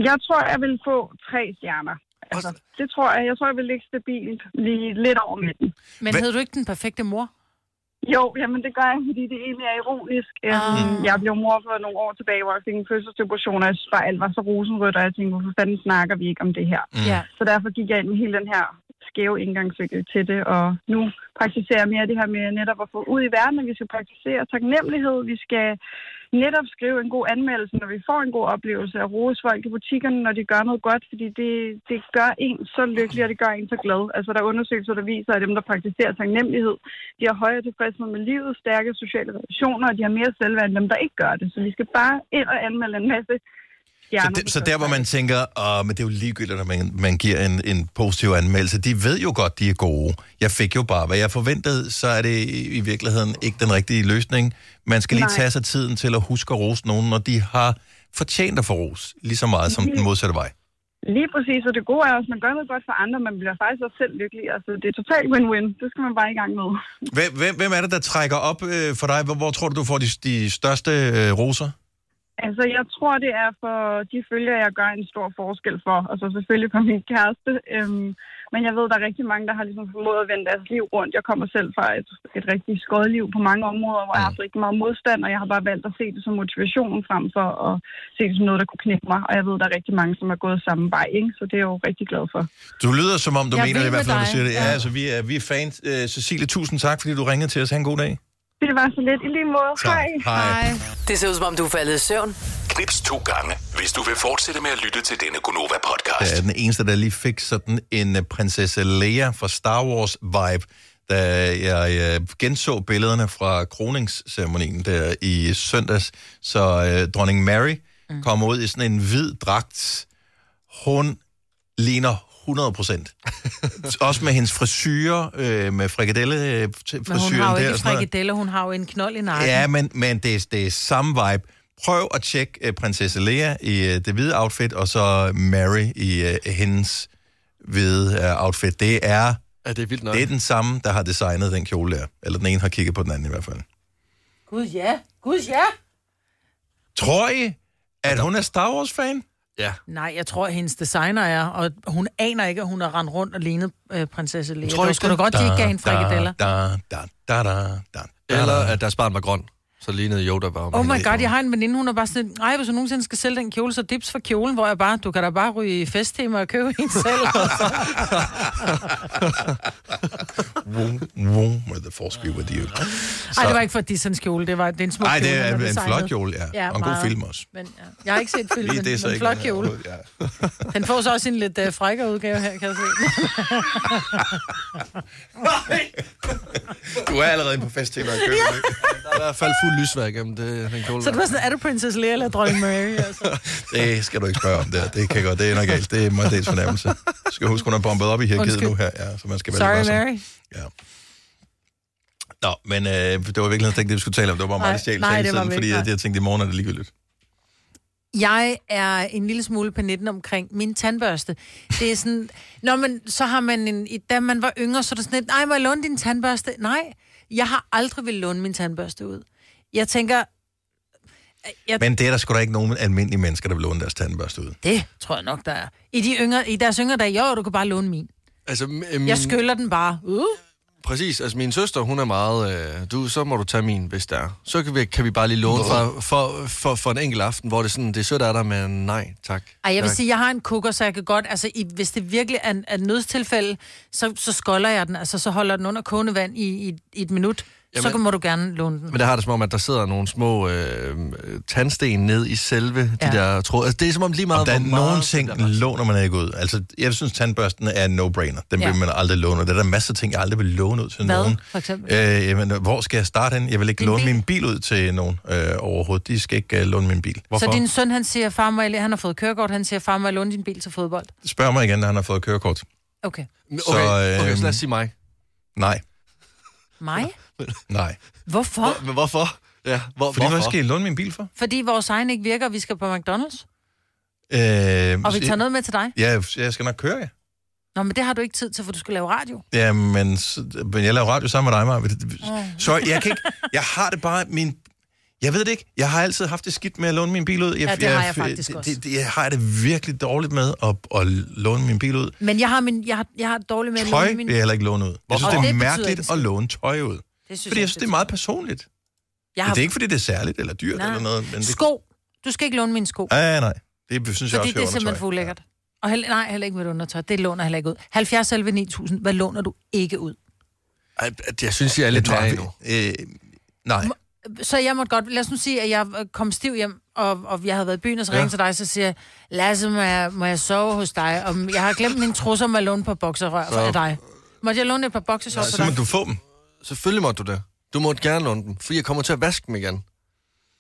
Jeg tror, jeg vil få 3 stjerner. Altså, det tror jeg. Jeg tror, jeg vil ligge stabilt lige lidt over midten. Men havde du ikke Den Perfekte Mor? Jo, jamen det gør jeg, fordi det egentlig er ironisk. Jeg blev mor for nogle år tilbage, hvor jeg fik en fødselsdepression, og jeg synes bare, alt var så rosenrødt, og jeg tænkte, hvorfor fanden snakker vi ikke om det her? Mm. Så derfor gik jeg ind i hele den her skæve indgangsvinkel til det, og nu praktiserer jeg mere det her med netop at få ud i verden, at vi skal praktisere taknemmelighed, vi skal netop skrive en god anmeldelse, når vi får en god oplevelse, og rose folk i butikkerne, når de gør noget godt, fordi det gør en så lykkelig, og det gør en så glad. Altså, der er undersøgelser, der viser, at dem, der praktiserer taknemmelighed, de har højere tilfredshed med livet, stærke sociale relationer, og de har mere selvværd end dem, der ikke gør det. Så vi skal bare ind og anmelde en masse stjerner. Så der, hvor man tænker, men det er jo ligegyldigt, når man giver en positiv anmeldelse, de ved jo godt, de er gode. Jeg fik jo bare, hvad jeg forventede, så er det i virkeligheden ikke den rigtige løsning. Man skal lige tage sig tiden til at huske at rose nogen, når de har fortjent at få ros, lige så meget som den modsatte vej. Lige præcis, og det gode er også, at man gør noget godt for andre, man bliver faktisk også selv lykkelig. Altså, det er totalt win-win, det skal man bare i gang med. Hvem er det, der trækker op for dig? Hvor tror du får de største roser? Altså, jeg tror, det er for de følger, jeg gør en stor forskel for. Og så selvfølgelig for min kæreste. Men jeg ved, der er rigtig mange, der har ligesom formået at vende deres liv rundt. Jeg kommer selv fra et rigtig skødt liv på mange områder, hvor jeg har haft rigtig meget modstand, og jeg har bare valgt at se det som motivationen frem for at se det som noget, der kunne knække mig. Og jeg ved, der er rigtig mange, som er gået samme vej, ikke? Så det er jeg jo rigtig glad for. Du lyder, som om du jeg mener det i hvert fald, når du siger det. Ja, altså, vi er fans. Cecilie, tusind tak, fordi du ringede til os. Ha' en god dag. Det var så lidt. I lige måde. Så, hej. Det ser ud som om, du er faldet i søvn. Knips 2 gange, hvis du vil fortsætte med at lytte til denne GoNova-podcast. Det er den eneste, der lige fik sådan en prinsesse Leia fra Star Wars-vibe, da jeg genså billederne fra kroningsceremonien der i søndags. Så dronning Mary kom ud i sådan en hvid dragt. Hun ligner 100%. Også med hendes frisyrer, med frikadelle frisyren der. Men hun har jo ikke frikadelle, hun har jo en knold i nakken. Ja, men det er samme vibe. Prøv at tjekke prinsesse Leia i det hvide outfit, og så Mary i hendes hvide outfit. Det er den samme, der har designet den kjole der. Eller den ene har kigget på den anden i hvert fald. Gud ja! Tror I, at hun er Star Wars-fan? Ja. Nej, jeg tror, at hendes designer er, og hun aner ikke, at hun har rendt rundt og lignet prinsesse Lea. Tror du skulle godt, at de ikke gav hende frikadeller? Eller at deres barn var grøn, så lignede Yoda bare. Oh my god, jeg har en veninde, hun er bare sådan, nej, hvis hun nogensinde skal sælge den kjole, så dips for kjolen, hvor jeg bare, du kan da bare ryge i festtema og købe en selv. Wong med the force be with you. Ej, det var ikke for Disney's kjole, det er en smuk kjole. Nej, det er en flot kjole, ja. Og en god film også. Men, ja. Jeg har ikke set filmen, men en flot kjole. Ja. Den får så også en lidt frækkere udgave her, kan jeg se. Du er allerede på festtema og købe det. Faldt fuld lysværk gennem den kjole. Så det var sådan, er du Princess Leia eller dronning Mary? Altså? Det skal du ikke spørge om der. Det kan godt, det er nok galt. Det er mig dels fornemmelse. Du skal huske, hun er bombet op i hierarkiet nu her. Ja, så man skal sorry, Mary. Ja. Nå, men det var virkelig ikke det, vi skulle tale om. Det var bare meget sjældent hele tiden, fordi jeg tænkte, i morgen er det ligegyldigt. Jeg er en lille smule panetten omkring min tandbørste. Det er sådan, nå, men så har man da man var yngre, så er der sådan et, nej, må jeg låne din tandbørste? Nej, jeg har aldrig ville låne min tandbørste ud. Jeg tænker... Men det er der sgu da ikke nogen almindelige mennesker, der vil låne deres tandbørste ud. Det tror jeg nok, der er. I deres yngre dage, jo, du kan bare låne min. Altså, jeg skyller den bare. Præcis, altså min søster, hun er meget, så må du tage min, hvis der er. Så kan vi bare lige låne for en enkelt aften, hvor det sådan, det er sødt af dig, men nej, tak. Ej, jeg vil sige, jeg har en cooker, så jeg kan godt, altså hvis det virkelig er et nødstilfælde, så skolder jeg den, altså så holder den under kogende vand i et minut. Jamen, så må du gerne låne den. Men der har det som om, at der sidder nogle små tandsten ned i selve de der tråd. Altså, det er som om lige meget... Og der er nogle ting, låner man ikke ud. Altså, jeg synes, tandbørsten er en no-brainer. Den vil man aldrig låne ud. Der er masser af ting, jeg aldrig vil låne ud til nogen. For eksempel? Jamen, hvor skal jeg starte hen? Jeg vil ikke låne min bil ud til nogen overhovedet. De skal ikke låne min bil. Hvorfor? Så din søn, han siger, far må jeg, han har fået kørekort. Han siger, far må jeg låne din bil til fodbold? Spørg mig igen, når han har fået kørekort. Okay, så lad os sige mig. Nej. Mig? Nej. Hvorfor? Men hvorfor? Ja, fordi hvad skal jeg låne min bil for? Fordi vores egen ikke virker, og vi skal på McDonald's. Og vi tager noget med til dig. Ja, jeg skal nok køre, ja. Nå, men det har du ikke tid til, for du skal lave radio. Ja, men jeg laver radio sammen med dig, Marve. Så jeg kan ikke... Jeg har det bare... Jeg ved det ikke. Jeg har altid haft det skidt med at låne min bil ud. Det har jeg faktisk også. Jeg har det virkelig dårligt med at låne min bil ud. Men jeg har dårligt med at låne min... Tøj vil jeg heller ikke låne ud. Jeg synes, det er mærkeligt at låne tøj ud. Fordi jeg synes, det er meget personligt. Det er ikke, fordi det er særligt eller dyrt eller noget. Men det... Sko. Du skal ikke låne mine sko. Nej. Det synes jeg også, fordi det er simpelthen for ulækkert. Og heller ikke med undertøj. Det låner heller ikke ud. 70 11 9000. Hvad låner du ikke ud? Jeg synes, jeg er lidt nøje nu. Nej. Så jeg måtte godt... Lad os nu sige, at jeg kom stiv hjem, og jeg havde været i byen, og så ringede til dig, så siger jeg, Lasse, må jeg sove hos dig? Og jeg har glemt mine trusser med at låne på bokserrør af dig. Måtte jeg låne et par bokserrør for dig? Så må du få dem. Selvfølgelig måtte du det. Du måtte gerne låne dem, fordi jeg kommer til at vaske dem igen.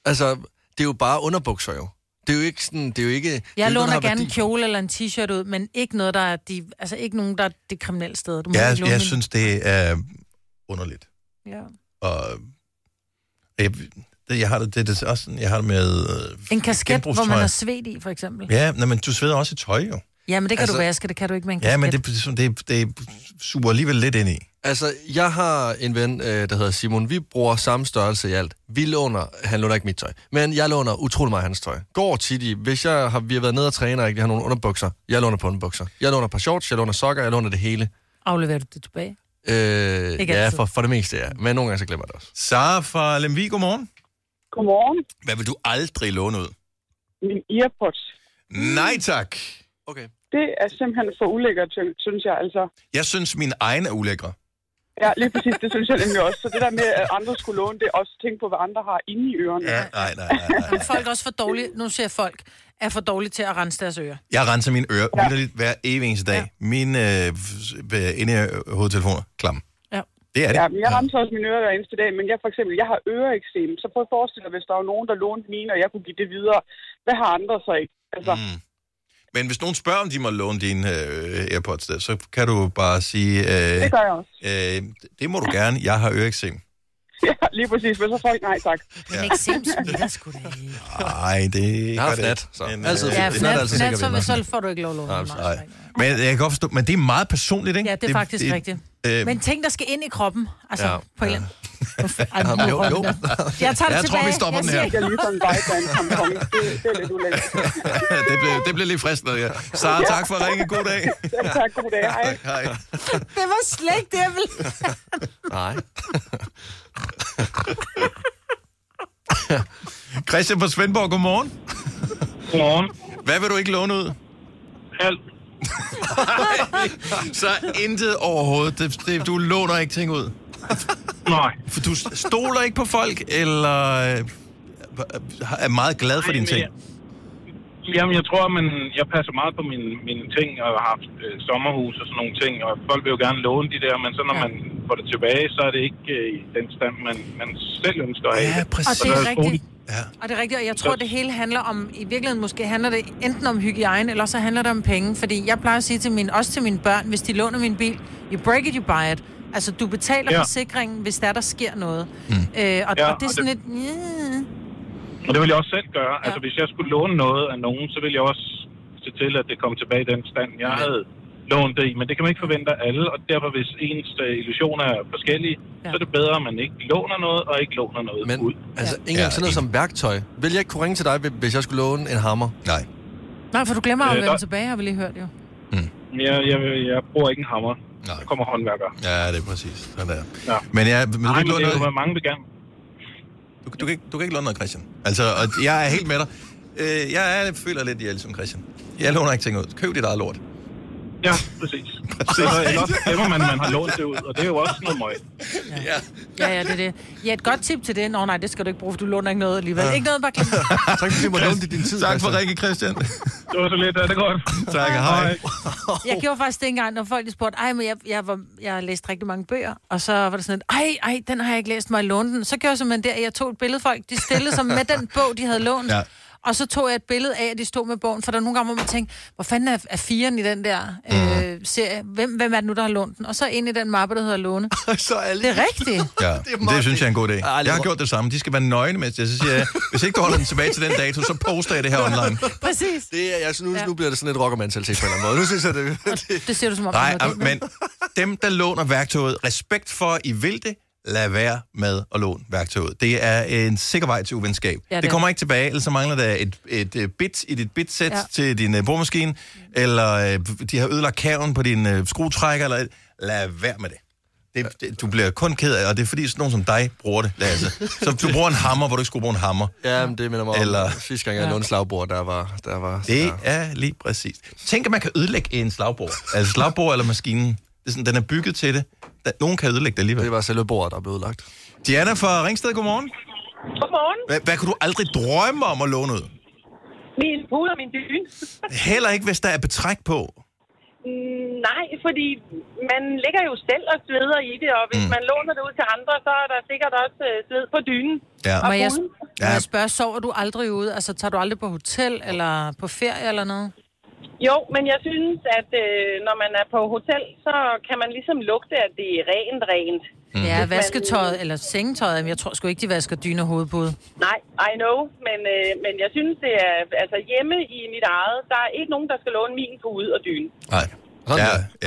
Altså, det er jo bare underbukser jo. Det er jo ikke sådan... Det er jo ikke, jeg låner gerne en kjole eller en t-shirt ud, men ikke noget, der er... Altså, ikke nogen, der er det kriminelle sted. Jeg synes, det er underligt. Ja. Og... Jeg har det med en kasket, hvor man har svedt i, for eksempel. Ja, men du sveder også i tøj, jo. Ja, men det kan du vaske, det kan du ikke med en kasket. Ja, men det suger alligevel lidt ind i. Altså, jeg har en ven, der hedder Simon. Vi bruger samme størrelse i alt. Han låner ikke mit tøj, men jeg låner utrolig meget hans tøj. Går tit i, hvis vi har været nede og træner, og ikke har nogen underbukser. Jeg låner på underbukser. Jeg låner på shorts, jeg låner sokker, jeg låner det hele. Afleverer du det tilbage? Ja, for det meste, ja. Men nogle gange så glemmer jeg det også. Sara fra Lemvig, godmorgen. Godmorgen. Hvad vil du aldrig låne ud? Min earpods. Nej tak. Okay. Det er simpelthen for ulækkert, synes jeg altså. Jeg synes, mine egne er ulækkere. Ja, lige præcis, det synes jeg nemlig også. Så det der med, at andre skulle låne, det er også tænke på, hvad andre har inde i ørerne. Ja, nej. Folk er også for dårlige, nu ser folk, er for dårlige til at rense deres ører. Jeg renser mine ører vitterligt hver evig eneste dag. Ja. Mine inde i hovedtelefoner, klamme. Ja. Det er det. Ja, men jeg renser også mine ører hver eneste dag, men jeg for eksempel, jeg har øreeksem, så prøv at forestille dig, hvis der var nogen, der lånte mine, og jeg kunne give det videre. Hvad har andre så ikke? Altså... Men hvis nogen spørger, om de må låne dine AirPods, så kan du bare sige... det gør jeg også. Det må du gerne. Jeg har øreksem. Ja, lige præcis. Men så får jeg nej, tak. Ja. Men eksem smitter sgu da ikke. Nej, det er fnat. Fnat, så får du ikke lov at låne. Nej. Men jeg kan godt forstå, men det er meget personligt, ikke? Ja, det er faktisk rigtigt. Men ting, der skal ind i kroppen. Altså, på en Jo. Jeg tager det tilbage. Jeg tror, vi stopper den her. Jeg lige sådan en vejband. Det er lidt ulækkert. Det blev lige fristende, ja. Sara, tak for at ringe. God dag. Tak, god dag. Hej. Det var slet ikke det, jeg ville. Nej. Christian fra Svendborg, godmorgen. Godmorgen. Hvad vil du ikke låne ud? Alt. Så intet overhovedet. Du låner ikke ting ud. Nej. For du stoler ikke på folk, eller er meget glad for dine ting? Jamen, jeg tror, jeg passer meget på mine ting, og har haft sommerhus og sådan nogle ting, og folk vil jo gerne låne de der, men så når man får det tilbage, så er det ikke i den stand, man selv ønsker at have. Ja, præcis. Og det er rigtigt. Ja. Og det er rigtigt, og jeg tror, det hele handler om, i virkeligheden måske handler det enten om hygiejne, eller så handler det om penge. Fordi jeg plejer at sige til mine børn, hvis de låner min bil, you break it, you buy it. Altså, du betaler forsikringen, hvis der sker noget. Mm. Og det er sådan lidt... Og det vil jeg også selv gøre. Ja. Altså, hvis jeg skulle låne noget af nogen, så ville jeg også se til, at det kom tilbage i den stand, jeg havde lånt det i. Men det kan man ikke forvente af alle, og derfor, hvis ens illusioner er forskellige, så er det bedre, at man ikke låner noget, og ikke låner noget ud. Altså, ikke engang sådan noget som værktøj. Vil jeg ikke kunne ringe til dig, hvis jeg skulle låne en hammer? Nej, for du glemmer at vende tilbage, har vi lige hørt jo. Jeg bruger ikke en hammer. Der kommer håndværkere. Ja, det er præcis. Sådan der. Ja. Men ja, men du kan ikke låne noget. Mange vil gerne. Du kan ikke låne noget, Christian. Altså, og jeg er helt med dig. Jeg føler lidt i alt som Christian. Jeg låner ikke ting ud. Køb dit eget lort. Ja, præcis. Ellers stemmer man har lånt det ud, og det er jo også noget møg. Ja. Ja, det er det. Ja, et godt tip til det. Nå nej, det skal du ikke bruge, for du låner ikke noget alligevel. Ja. Ikke noget, bare klip. Tak fordi du må låne din tid. Tak for Rikke, Christian. Det var så lidt, det er godt. Tak, hej. Jeg gjorde faktisk det engang, når folk spurgte, men jeg læste rigtig mange bøger, og så var det sådan et, den har jeg ikke læst, mig låne den. Så gjorde jeg simpelthen der, jeg tog et billede, folk de stillede sig med den bog, de havde lånt. Ja. Og så tog jeg et billede af, at de stod med bogen, for der er nogle gange, hvor man tænker, hvor fanden er firen i den der serie? Hvem er det nu, der har lånt den? Og så ind i den mappe, der hedder Låne. Så alle... Det er rigtigt. Ja, det synes jeg er en god idé. Jeg har gjort det samme. De skal være nøgne med det. Så siger jeg, hvis ikke du holder den tilbage til den dato, så poster jeg det her online. Præcis. Det er, jeg synes, nu bliver det sådan et rockermandsaltet på en eller anden måde. Nu synes jeg, det ser du som om. Nej, men dem, der låner værktøjet, respekt for, I vil det. Lad være med at låne værktøjet. Det er en sikker vej til uvenskab. Ja, det kommer ikke tilbage, eller så mangler der et bit i dit bitsæt til din boremaskine, eller de har ødelagt kæven på din skruetrækker, eller lad være med det. Du bliver kun ked af, og det er fordi sådan nogen som dig bruger det, Lasse. Så du bruger en hammer, hvor du ikke skulle bruge en hammer. Ja, men det minder mig om sidste gang, jeg lånte en slagbord, der var... Det er lige præcis. Tænk, at man kan ødelægge en slagbord. Altså slagbord eller maskinen. Det er sådan, den er bygget til det. Nogen kan ødelægge det alligevel. Det var selve bordet, der blev ødelagt. Diana fra Ringsted, godmorgen. Godmorgen. Hvad kunne du aldrig drømme om at låne ud? Min pude og min dyne. Heller ikke, hvis der er betræk på? Nej, fordi man ligger jo selv og sveder i det, og hvis man låner det ud til andre, så er der sikkert også sved på dynen. Ja. Og jeg spørger, sover du aldrig ude? Altså, tager du aldrig på hotel eller på ferie eller noget? Jo, men jeg synes, at når man er på hotel, så kan man ligesom lugte, at det er rent. Mm. Ja, vasketøjet eller sengetøjet, jeg tror sgu ikke, de vasker dyne og hovedpude. Nej, I know, men jeg synes, det er altså hjemme i mit eget, der er ikke nogen, der skal låne min pude og dyne. Nej,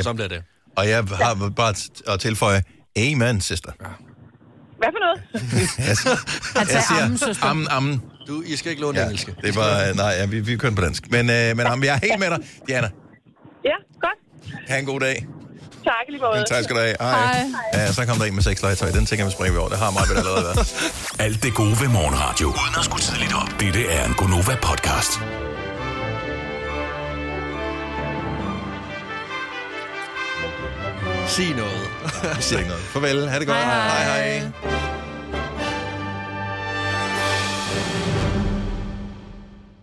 sådan bliver det. Og jeg har bare at tilføje, amen, søster. Ja. Hvad for noget? Jeg siger, ammen. I skal ikke låne engelsk. Det var, vi er køn på dansk. Men jeg er helt med dig, Diana. Ja, godt. Ha' en god dag. Tak lige måde. Tak skal du have. Hej. Ja, så kom der en med 6 legetøj. Den tænker jeg, vi springer vi over. Det har meget bedre allerede været. Alt det gode ved morgenradio. Uden at skulle tidligt op. Dette er en GoNova podcast. Sig noget. Sig noget. Farvel. Ha' det godt. Hej.